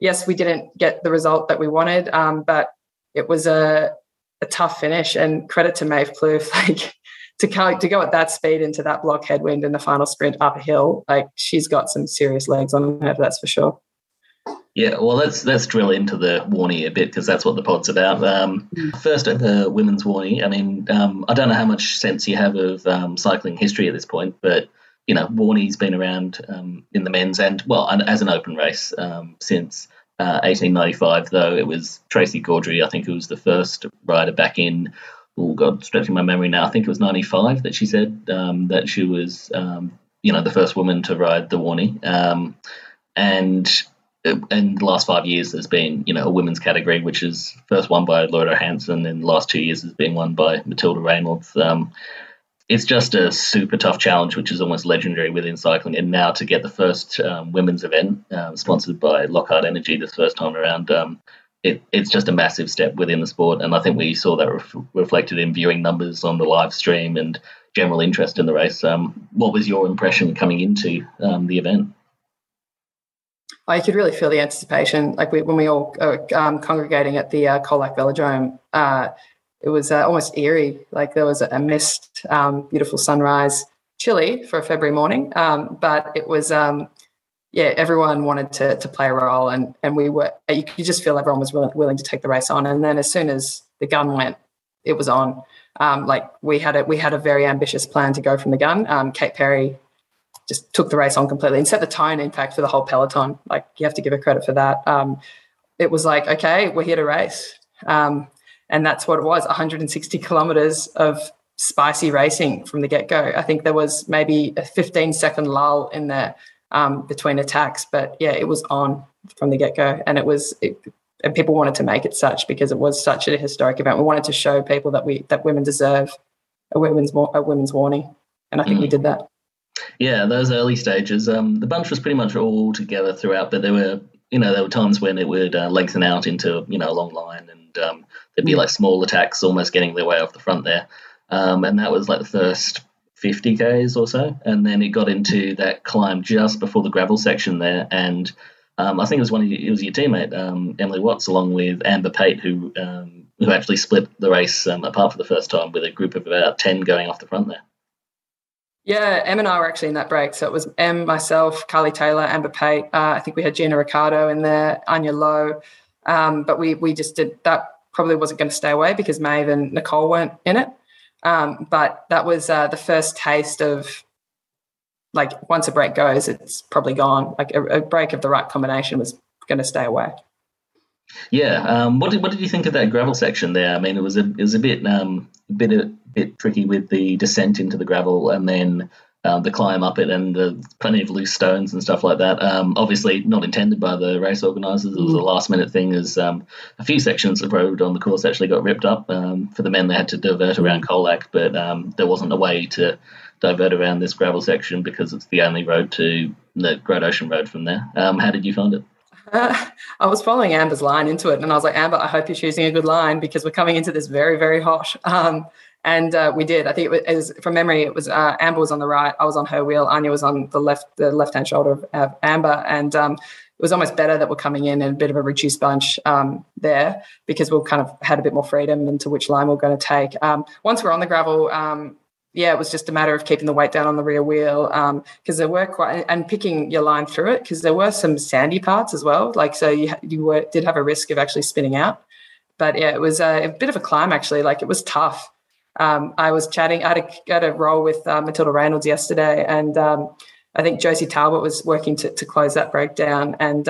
Yes, we didn't get the result that we wanted, but it was a tough finish, and credit to Maeve Clough, to go at that speed into that block headwind in the final sprint up a hill. She's got some serious legs on her, that's for sure. Yeah, well, let's drill into the Warnie a bit, because that's what the pod's about. First at the women's Warnie, I don't know how much sense you have of cycling history at this point, but Warnie's been around in the men's and as an open race since 1895, though it was Tracy Gaudry, I think, who was the first rider back in, stretching my memory now, I think it was 95 that she said that she was, the first woman to ride the Warnie. And the last 5 years there's been, a women's category, which is first won by Laura Hansen, and the last 2 years has been won by Matilda Reynolds. It's just a super tough challenge, which is almost legendary within cycling. And now to get the first women's event sponsored by Lockhart Energy this first time around, it's just a massive step within the sport. And I think we saw that reflected in viewing numbers on the live stream and general interest in the race. What was your impression coming into the event? I could really feel the anticipation. When we all were congregating at the Colac Velodrome, it was almost eerie. There was a mist, beautiful sunrise, chilly for a February morning. But it was, everyone wanted to play a role, and we were. You could just feel everyone was willing to take the race on. And then as soon as the gun went, it was on. We had a very ambitious plan to go from the gun. Kate Perry just took the race on completely and set the tone, in fact, for the whole peloton. You have to give her credit for that. It was okay, we're here to race. And that's what it was, 160 kilometres of spicy racing from the get-go. I think there was maybe a 15-second lull in there between attacks, but yeah, it was on from the get-go, and and people wanted to make it such because it was such a historic event. We wanted to show people that women deserve a women's Warnie, and I think we did that. Yeah, those early stages, the bunch was pretty much all together throughout, but there were times when it would lengthen out into a long line, and there'd be like small attacks almost getting their way off the front there, and that was like the first 50 k's or so, and then it got into that climb just before the gravel section there, and I think it was your teammate, Emily Watts, along with Amber Pate, who actually split the race apart for the first time with a group of about 10 going off the front there. Yeah, Em and I were actually in that break. So it was Em, myself, Carly Taylor, Amber Pate. I think we had Gina Ricardo in there, Anya Lowe. But we just did that. Probably wasn't going to stay away because Maeve and Nicole weren't in it. But that was the first taste of, like, once a break goes, it's probably gone. Like a break of the right combination was going to stay away. Yeah. What did you think of that gravel section there? I mean, it was a bit tricky with the descent into the gravel, and then the climb up it, and the plenty of loose stones and stuff like that. Obviously not intended by the race organisers. It was a last minute thing, as a few sections of road on the course actually got ripped up. For the men, they had to divert around Colac, but there wasn't a way to divert around this gravel section because it's the only road to the Great Ocean Road from there. How did you find it? I was following Amber's line into it, and I was like, Amber, I hope you're choosing a good line because we're coming into this very, very hot. And we did. I think it was from memory, it was Amber was on the right, I was on her wheel, Anya was on the left-hand shoulder of Amber, and it was almost better that we're coming in a bit of a reduced bunch there because we'll kind of had a bit more freedom into which line we're going to take. Once we're on the gravel, yeah, it was just a matter of keeping the weight down on the rear wheel because there were quite – and picking your line through it because there were some sandy parts as well. Like, so you did have a risk of actually spinning out. But, yeah, it was a bit of a climb actually. Like, it was tough. I was chatting – I had a roll with Matilda Reynolds yesterday, and I think Josie Talbot was working to close that breakdown, and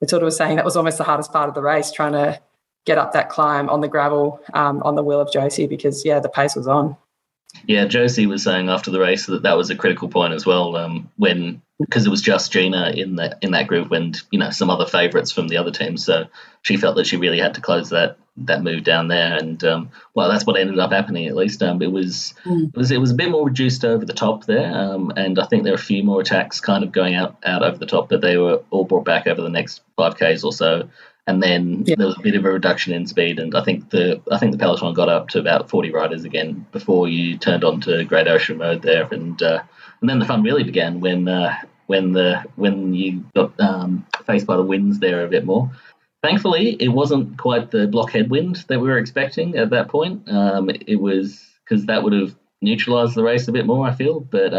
Matilda was saying that was almost the hardest part of the race, trying to get up that climb on the gravel on the wheel of Josie because, yeah, the pace was on. Yeah, Josie was saying after the race that was a critical point as well, when because it was just Gina in that group, and some other favourites from the other teams, so she felt that she really had to close that move down there, and well, that's what ended up happening at least. It was a bit more reduced over the top there, and I think there were a few more attacks kind of going out over the top, but they were all brought back over the next 5Ks or so. And then there was a bit of a reduction in speed, and I think the peloton got up to about 40 riders again before you turned on to Great Ocean Road there, and then the fun really began when you got faced by the winds there a bit more. Thankfully, it wasn't quite the blockhead wind that we were expecting at that point. It was because that would have neutralised the race a bit more, I feel, but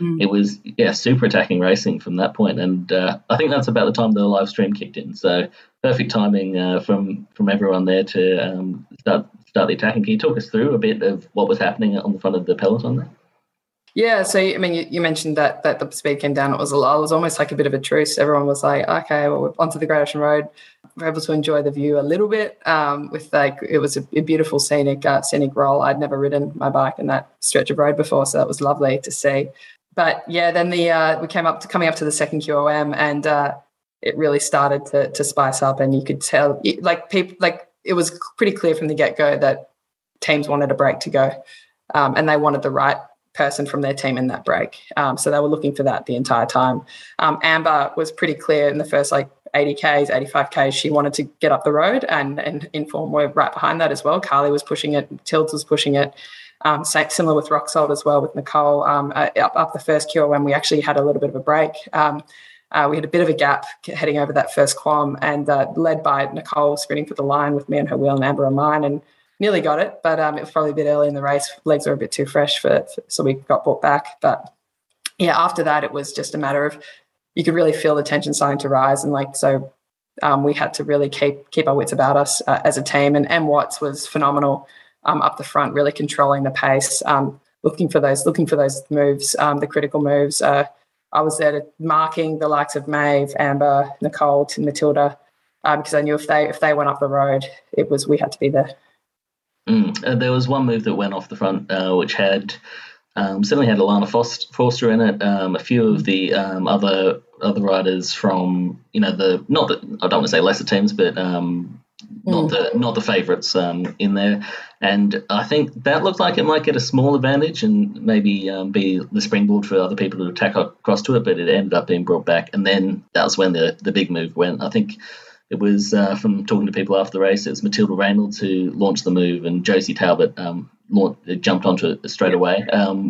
it was super attacking racing from that point, and I think that's about the time the live stream kicked in, so perfect timing from everyone there to start the attacking. Can you talk us through a bit of what was happening on the front of the peloton there? Yeah, so I mean, you mentioned that the speed came down. It was a lull. It was almost like a bit of a truce. Everyone was like, okay, well, we're onto the Great Ocean Road. We're able to enjoy the view a little bit. It was a beautiful scenic roll. I'd never ridden my bike in that stretch of road before, so that was lovely to see. But yeah, then we came up to the second QOM, and it really started to spice up, and you could tell, it was pretty clear from the get-go that teams wanted a break to go, and they wanted the right person from their team in that break, so they were looking for that the entire time. Amber was pretty clear in the first 85 k's she wanted to get up the road, and Inform were right behind that as well. Carly was pushing it, Tills was pushing it, similar with Rock Salt as well with Nicole. Up the first cure when we actually had a little bit of a break, we had a bit of a gap heading over that first qualm, and led by Nicole sprinting for the line with me on her wheel and Amber on mine, and nearly got it, but it was probably a bit early in the race. Legs were a bit too fresh so we got brought back. But yeah, after that, it was just a matter of you could really feel the tension starting to rise, and we had to really keep our wits about us as a team. And M Watts was phenomenal up the front, really controlling the pace, looking for those moves, the critical moves. I was there marking the likes of Maeve, Amber, Nicole, Tim, Matilda, because I knew if they went up the road, we had to be there. There was one move that went off the front, which had certainly had Alana Forster in it. A few of the other riders from, you know, the not that I don't want to say lesser teams, but not the favourites in there. And I think that looked like it might get a small advantage and maybe be the springboard for other people to attack across to it, but it ended up being brought back. And then that was when the big move went. I think it was, from talking to people after the race, it was Matilda Reynolds who launched the move, and Josie Talbot jumped onto it straight away.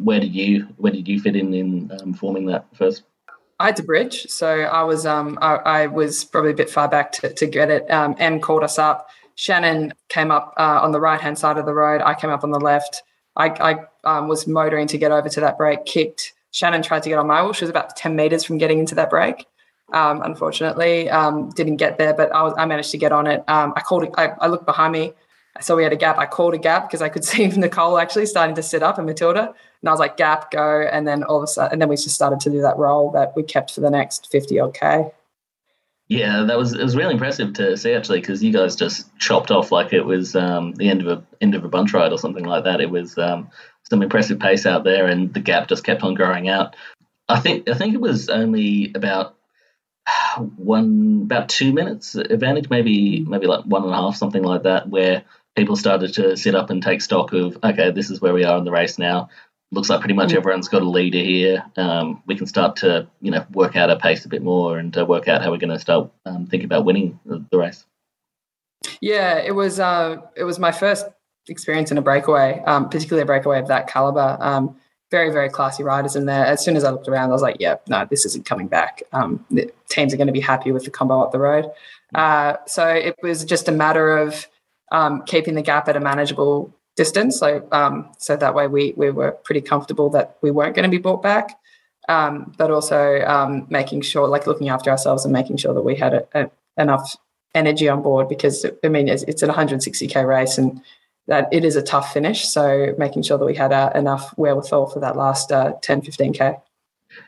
Where did you fit in forming that first? I had to bridge, so I was probably a bit far back to get it. Em called us up. Shannon came up on the right-hand side of the road. I came up on the left. I was motoring to get over to that break, kicked. Shannon tried to get on my wheel. She was about 10 metres from getting into that break, unfortunately. Didn't get there, but I managed to get on it. I looked behind me. I saw we had a gap. I called a gap because I could see Nicole actually starting to sit up and Matilda. And I was like, gap, go. And then all of a sudden, and then we just started to do that roll that we kept for the next 50-odd K. Yeah, it was really impressive to see, actually, because you guys just chopped off like it was the end of a bunch ride or something like that. It was some impressive pace out there, and the gap just kept on growing out. I think it was only about 2 minutes advantage, maybe like 1.5, something like that, where people started to sit up and take stock of, okay, this is where we are in the race now. Looks like pretty much everyone's got a leader here. We can start to, you know, work out our pace a bit more and work out how we're going to start thinking about winning the race. Yeah, it was my first experience in a breakaway, particularly a breakaway of that calibre. Very, very classy riders in there. As soon as I looked around, I was like, yeah, no, this isn't coming back. The teams are going to be happy with the combo up the road. So it was just a matter of keeping the gap at a manageable distance. So that way we were pretty comfortable that we weren't going to be brought back, but also making sure, like, looking after ourselves and making sure that we had enough energy on board, because, I mean, it's an 160K race and that it is a tough finish, so making sure that we had enough wherewithal for that last 10, 15K.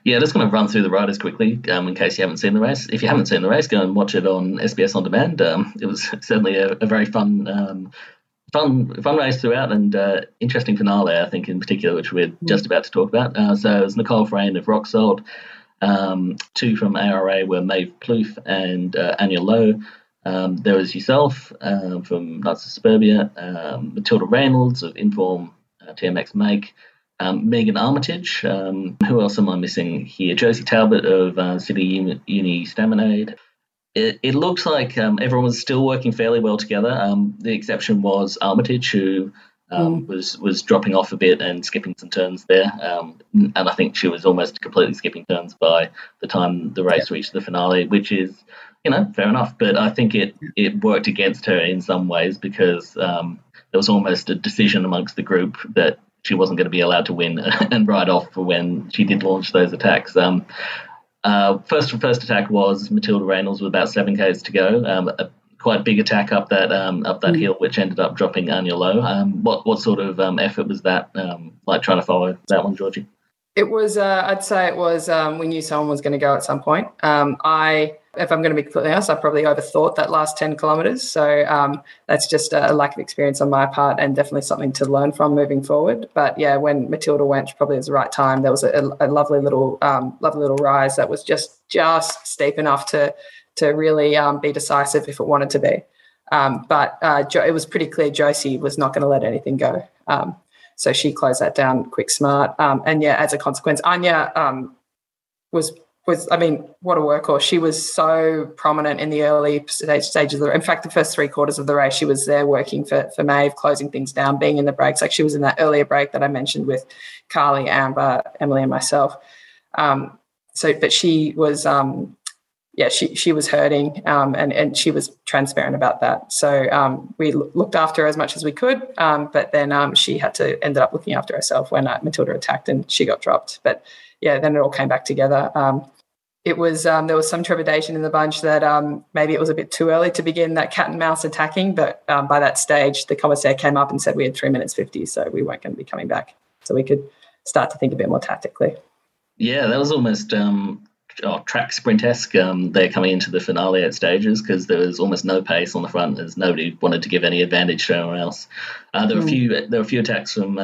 Yeah, just going to run through the riders quickly in case you haven't seen the race. If you haven't seen the race, go and watch it on SBS On Demand. It was certainly a very fun race throughout, and interesting finale, I think, in particular, which we're just about to talk about. So it was Nicole Frayne of Rock Salt. Two from ARA were Maeve Plouffe and Anya Lowe. There was yourself from Knights of Suburbia, Matilda Reynolds of Inform, TMX Make, Megan Armitage. Who else am I missing here? Josie Talbot of City Uni Staminade. It looked like everyone was still working fairly well together. The exception was Armitage, who was dropping off a bit and skipping some turns there. And I think she was almost completely skipping turns by the time the race reached the finale, which is, you know, fair enough. But I think it worked against her in some ways, because there was almost a decision amongst the group that she wasn't going to be allowed to win and ride off for when she did launch those attacks. First attack was Matilda Reynolds with about 7Ks to go. A quite big attack up that hill, which ended up dropping Anya Lowe. What sort of effort was that? Like trying to follow that one, Georgie? It was. I'd say it was. We knew someone was going to go at some point. If I'm going to be completely honest, I probably overthought that last 10 kilometres. So that's just a lack of experience on my part, and definitely something to learn from moving forward. But yeah, when Matilda went, probably was the right time. There was a lovely little rise that was just steep enough to really be decisive if it wanted to be. But it was pretty clear Josie was not going to let anything go. So she closed that down quick, smart. And yeah, as a consequence, Anya was, I mean, what a workhorse. She was so prominent in the early stages of the race. In fact, the first three quarters of the race, she was there working for Maeve, closing things down, being in the breaks. Like, she was in that earlier break that I mentioned with Carly, Amber, Emily and myself. But she was, she was hurting and she was transparent about that. So we looked after her as much as we could, but then she had to ended up looking after herself when Matilda attacked and she got dropped. But yeah, then it all came back together. It was there was some trepidation in the bunch that maybe it was a bit too early to begin that cat and mouse attacking, but by that stage, the commissaire came up and said we had 3 minutes 50, so we weren't going to be coming back. So we could start to think a bit more tactically. Yeah, that was almost track sprint-esque. They're coming into the finale at stages because there was almost no pace on the front as nobody wanted to give any advantage to anyone else. There were a few attacks from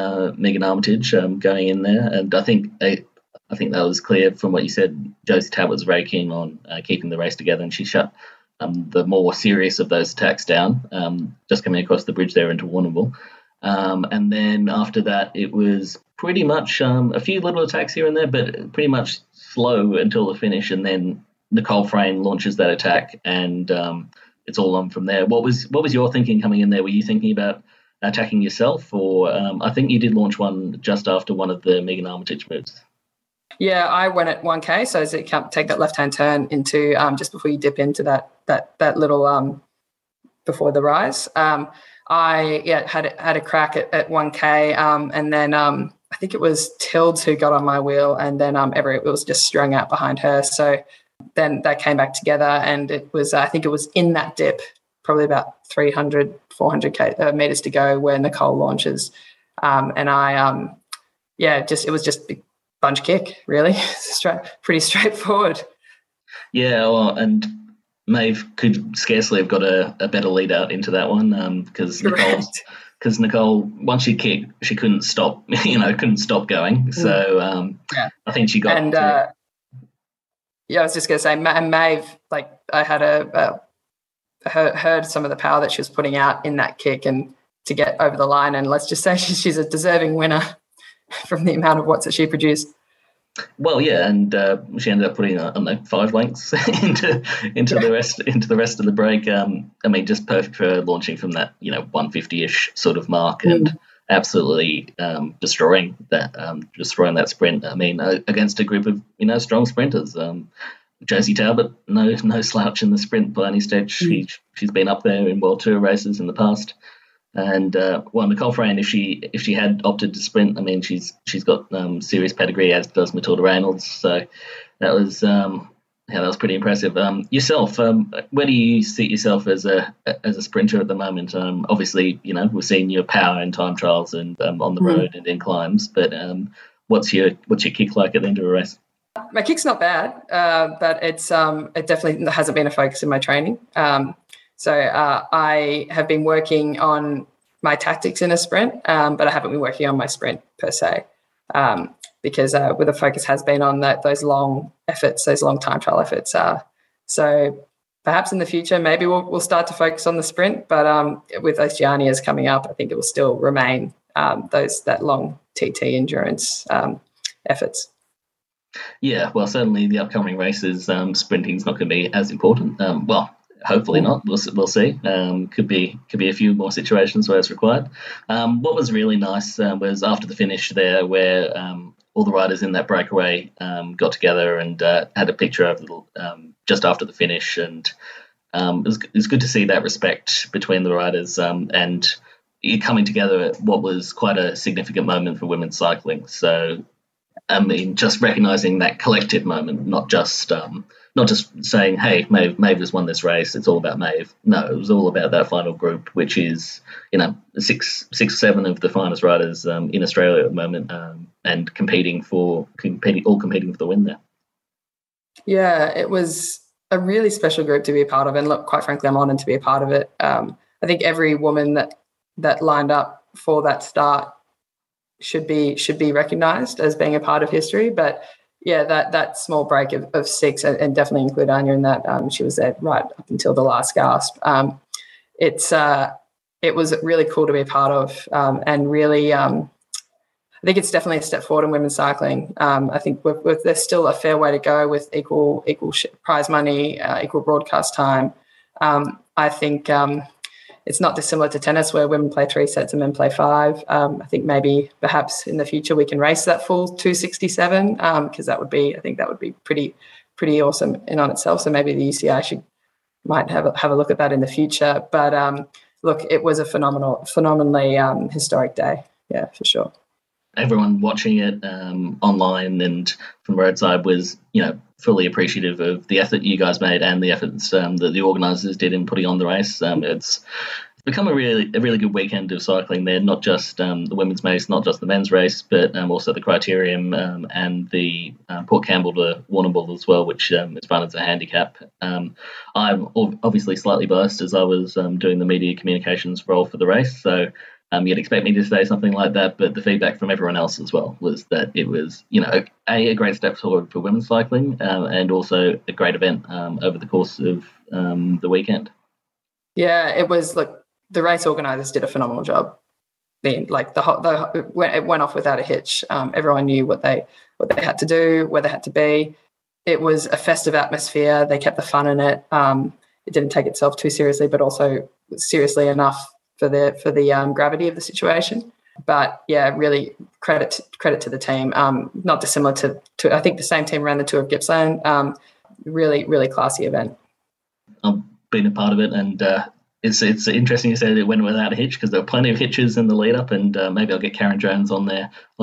Megan Armitage going in there, and I think that was clear from what you said. Josie Tab was very keen on keeping the race together, and she shut the more serious of those attacks down, just coming across the bridge there into Warrnambool. And then after that, it was pretty much a few little attacks here and there, but pretty much slow until the finish. And then Nicole Frayne launches that attack, and it's all on from there. What was your thinking coming in there? Were you thinking about attacking yourself, or I think you did launch one just after one of the Megan Armitage moves? Yeah, I went at 1K, so you can't take that left-hand turn into just before you dip into that little before the rise. I had a crack at 1K, and then I think it was Tildes who got on my wheel, and then Everett was just strung out behind her. So then they came back together, and it was I think it was in that dip, probably about 300-400 meters to go, where Nicole launches, and I it was just a bunch kick, really. Pretty straightforward. Yeah, well, and Maeve could scarcely have got a better lead out into that one because Nicole, once she kicked, she couldn't stop, going. So I think she got. And I was just going to say, Maeve, like I had heard some of the power that she was putting out in that kick and to get over the line. And let's just say she's a deserving winner from the amount of watts that she produced. Well, yeah, and she ended up putting 5 lengths into the rest of the break. I mean, just perfect for launching from that 150-ish sort of mark and absolutely destroying that sprint. I mean, against a group of strong sprinters. Josie Talbot, no slouch in the sprint by any stretch. She's been up there in World Tour races in the past. And Nicole Frayne, if she had opted to sprint, I mean, she's got serious pedigree, as does Matilda Reynolds. So that was pretty impressive. Yourself, where do you see yourself as a sprinter at the moment? Obviously, we've seen your power in time trials and on the road and in climbs. But what's your kick like at the end of a race? My kick's not bad, but it's it definitely hasn't been a focus in my training. So I have been working on my tactics in a sprint, but I haven't been working on my sprint per se because the focus has been on those long efforts, those long time trial efforts. So perhaps in the future, maybe we'll start to focus on the sprint, but with Oceania's coming up, I think it will still remain that long TT endurance efforts. Yeah, well, certainly the upcoming races, sprinting is not going to be as important. Hopefully not. We'll see. Could be a few more situations where it's required. What was really nice was after the finish there, where all the riders in that breakaway got together and had a picture of just after the finish, and it was good to see that respect between the riders and coming together at what was quite a significant moment for women's cycling. So, I mean, just recognising that collective moment, not just saying, hey, Maeve has won this race, it's all about Maeve. No, it was all about that final group, which is, six or seven of the finest riders in Australia at the moment and competing for the win there. Yeah, it was a really special group to be a part of, and look, quite frankly, I'm honoured to be a part of it. I think every woman that lined up for that start should be recognised as being a part of history, but yeah, that small break of six, and definitely include Anya in that. She was there right up until the last gasp. It was really cool to be a part of, and really, I think it's definitely a step forward in women's cycling. I think there's still a fair way to go with equal prize money, equal broadcast time. I think it's not dissimilar to tennis, where women play 3 sets and men play 5. I think perhaps in the future we can race that full 267 because that would be pretty awesome in on itself. So maybe the UCI might have a look at that in the future. But look, it was a phenomenally historic day. Yeah, for sure. Everyone watching it online and from roadside was, fully appreciative of the effort you guys made and the efforts that the organisers did in putting on the race. It's become a really good weekend of cycling there, not just the women's race, not just the men's race, but also the Criterium and the Port Campbell to Warrnambool as well, which is run as a handicap. I'm obviously slightly biased as I was doing the media communications role for the race, so you'd expect me to say something like that, but the feedback from everyone else as well was that it was, you know, a great step forward for women's cycling and also a great event over the course of the weekend. Yeah, it was, look, the race organisers did a phenomenal job. It went off without a hitch. Everyone knew what they had to do, where they had to be. It was a festive atmosphere. They kept the fun in it. It didn't take itself too seriously, but also seriously enough for the gravity of the situation. But yeah, really credit to the team. Not dissimilar to I think the same team ran the Tour of Gippsland. Really, really classy event. I've been a part of it, and it's interesting you said it went without a hitch, because there were plenty of hitches in the lead up, and maybe I'll get Karen Jones on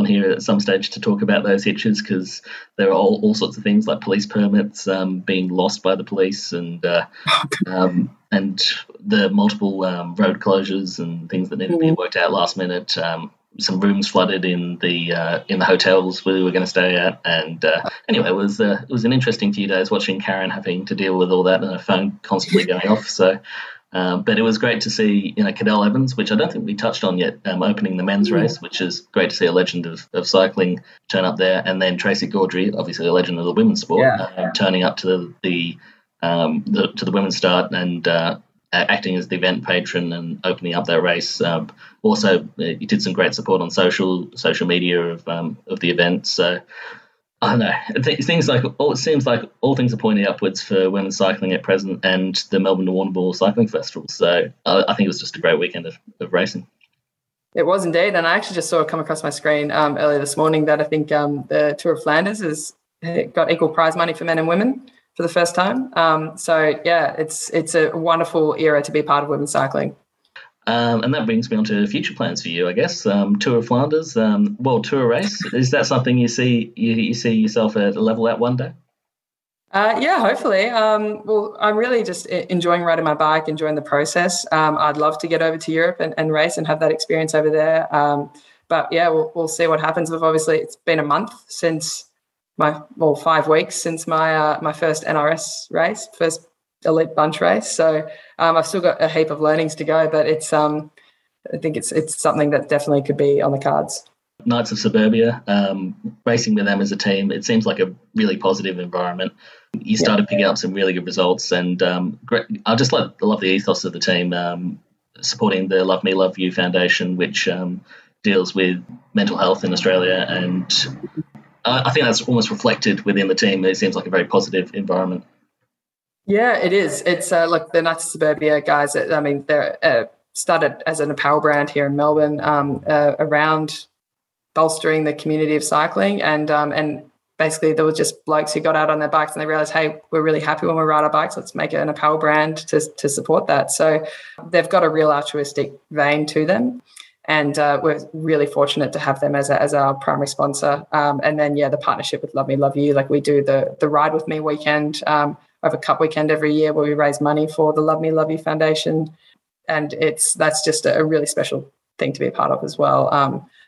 here at some stage to talk about those hitches, because there are all sorts of things like police permits being lost by the police and the multiple road closures and things that needed to be worked out last minute. Some rooms flooded in the hotels we were going to stay at, and anyway, it was an interesting few days watching Karen having to deal with all that and her phone constantly going off. So. But it was great to see, you know, Cadel Evans, which I don't think we touched on yet, opening the men's race, which is great to see a legend of cycling turn up there. And then Tracy Gaudry, obviously a legend of the women's sport, turning up to the women's start and acting as the event patron and opening up that race. Also, he did some great support on social media of the event. So. I know. It seems like all things are pointing upwards for women's cycling at present, and the Melbourne to Warrnambool Cycling Festival. So I think it was just a great weekend of racing. It was indeed, and I actually just saw it come across my screen earlier this morning that I think the Tour of Flanders has got equal prize money for men and women for the first time. So yeah, it's a wonderful era to be part of women's cycling. And that brings me on to future plans for you, I guess. Tour of Flanders, World Tour race. Is that something you see yourself at a level at one day? Yeah, hopefully. Well, I'm really just enjoying riding my bike, enjoying the process. I'd love to get over to Europe and race and have that experience over there. But yeah, we'll see what happens. We've obviously, it's been a month since 5 weeks since my first NRS race, first elite bunch race, so I've still got a heap of learnings to go, but it's I think it's something that definitely could be on the cards. Knights of Suburbia, racing with them as a team, it seems like a really positive environment. You started picking up some really good results, and great, I just love the ethos of the team, supporting the Love Me Love You Foundation, which deals with mental health in Australia, and I think that's almost reflected within the team. It seems like a very positive environment. Yeah, it is. It's the Knights of Suburbia guys. I mean, they're started as an apparel brand here in Melbourne, around bolstering the community of cycling, and basically there were just blokes who got out on their bikes and they realised, hey, we're really happy when we ride our bikes. Let's make it an apparel brand to support that. So they've got a real altruistic vein to them, and we're really fortunate to have them as our primary sponsor. And then the partnership with Love Me Love You. Like we do the Ride With Me weekend. Over Cup Weekend every year, where we raise money for the Love Me Love You Foundation, and that's just a really special thing to be a part of as well.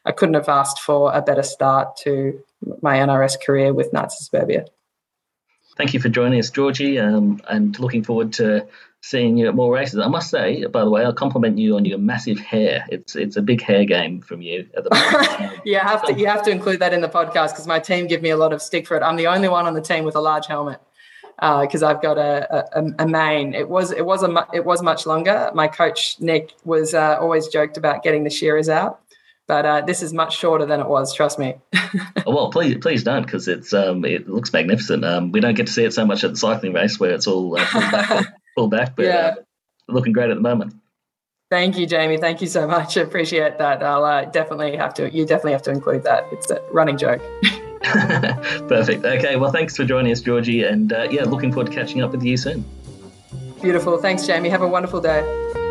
I couldn't have asked for a better start to my NRS career with Knights of Suburbia. Thank you for joining us, Georgie, and looking forward to seeing you at more races. I must say, by the way, I'll compliment you on your massive hair. It's a big hair game from you at the moment. You have to include that in the podcast, because my team give me a lot of stick for it. I'm the only one on the team with a large helmet. Because I've got a mane. It was much longer. My coach Nick was always joked about getting the shearers out, but this is much shorter than it was. Trust me. Well, please don't, because it's it looks magnificent. We don't get to see it so much at the cycling race where it's all pulled back, but looking great at the moment. Thank you, Jamie. Thank you so much. I appreciate that. I'll definitely have to. You definitely have to include that. It's a running joke. Perfect. Okay, well, thanks for joining us, Georgie, and looking forward to catching up with you soon. Beautiful. Thanks, Jamie. Have a wonderful day.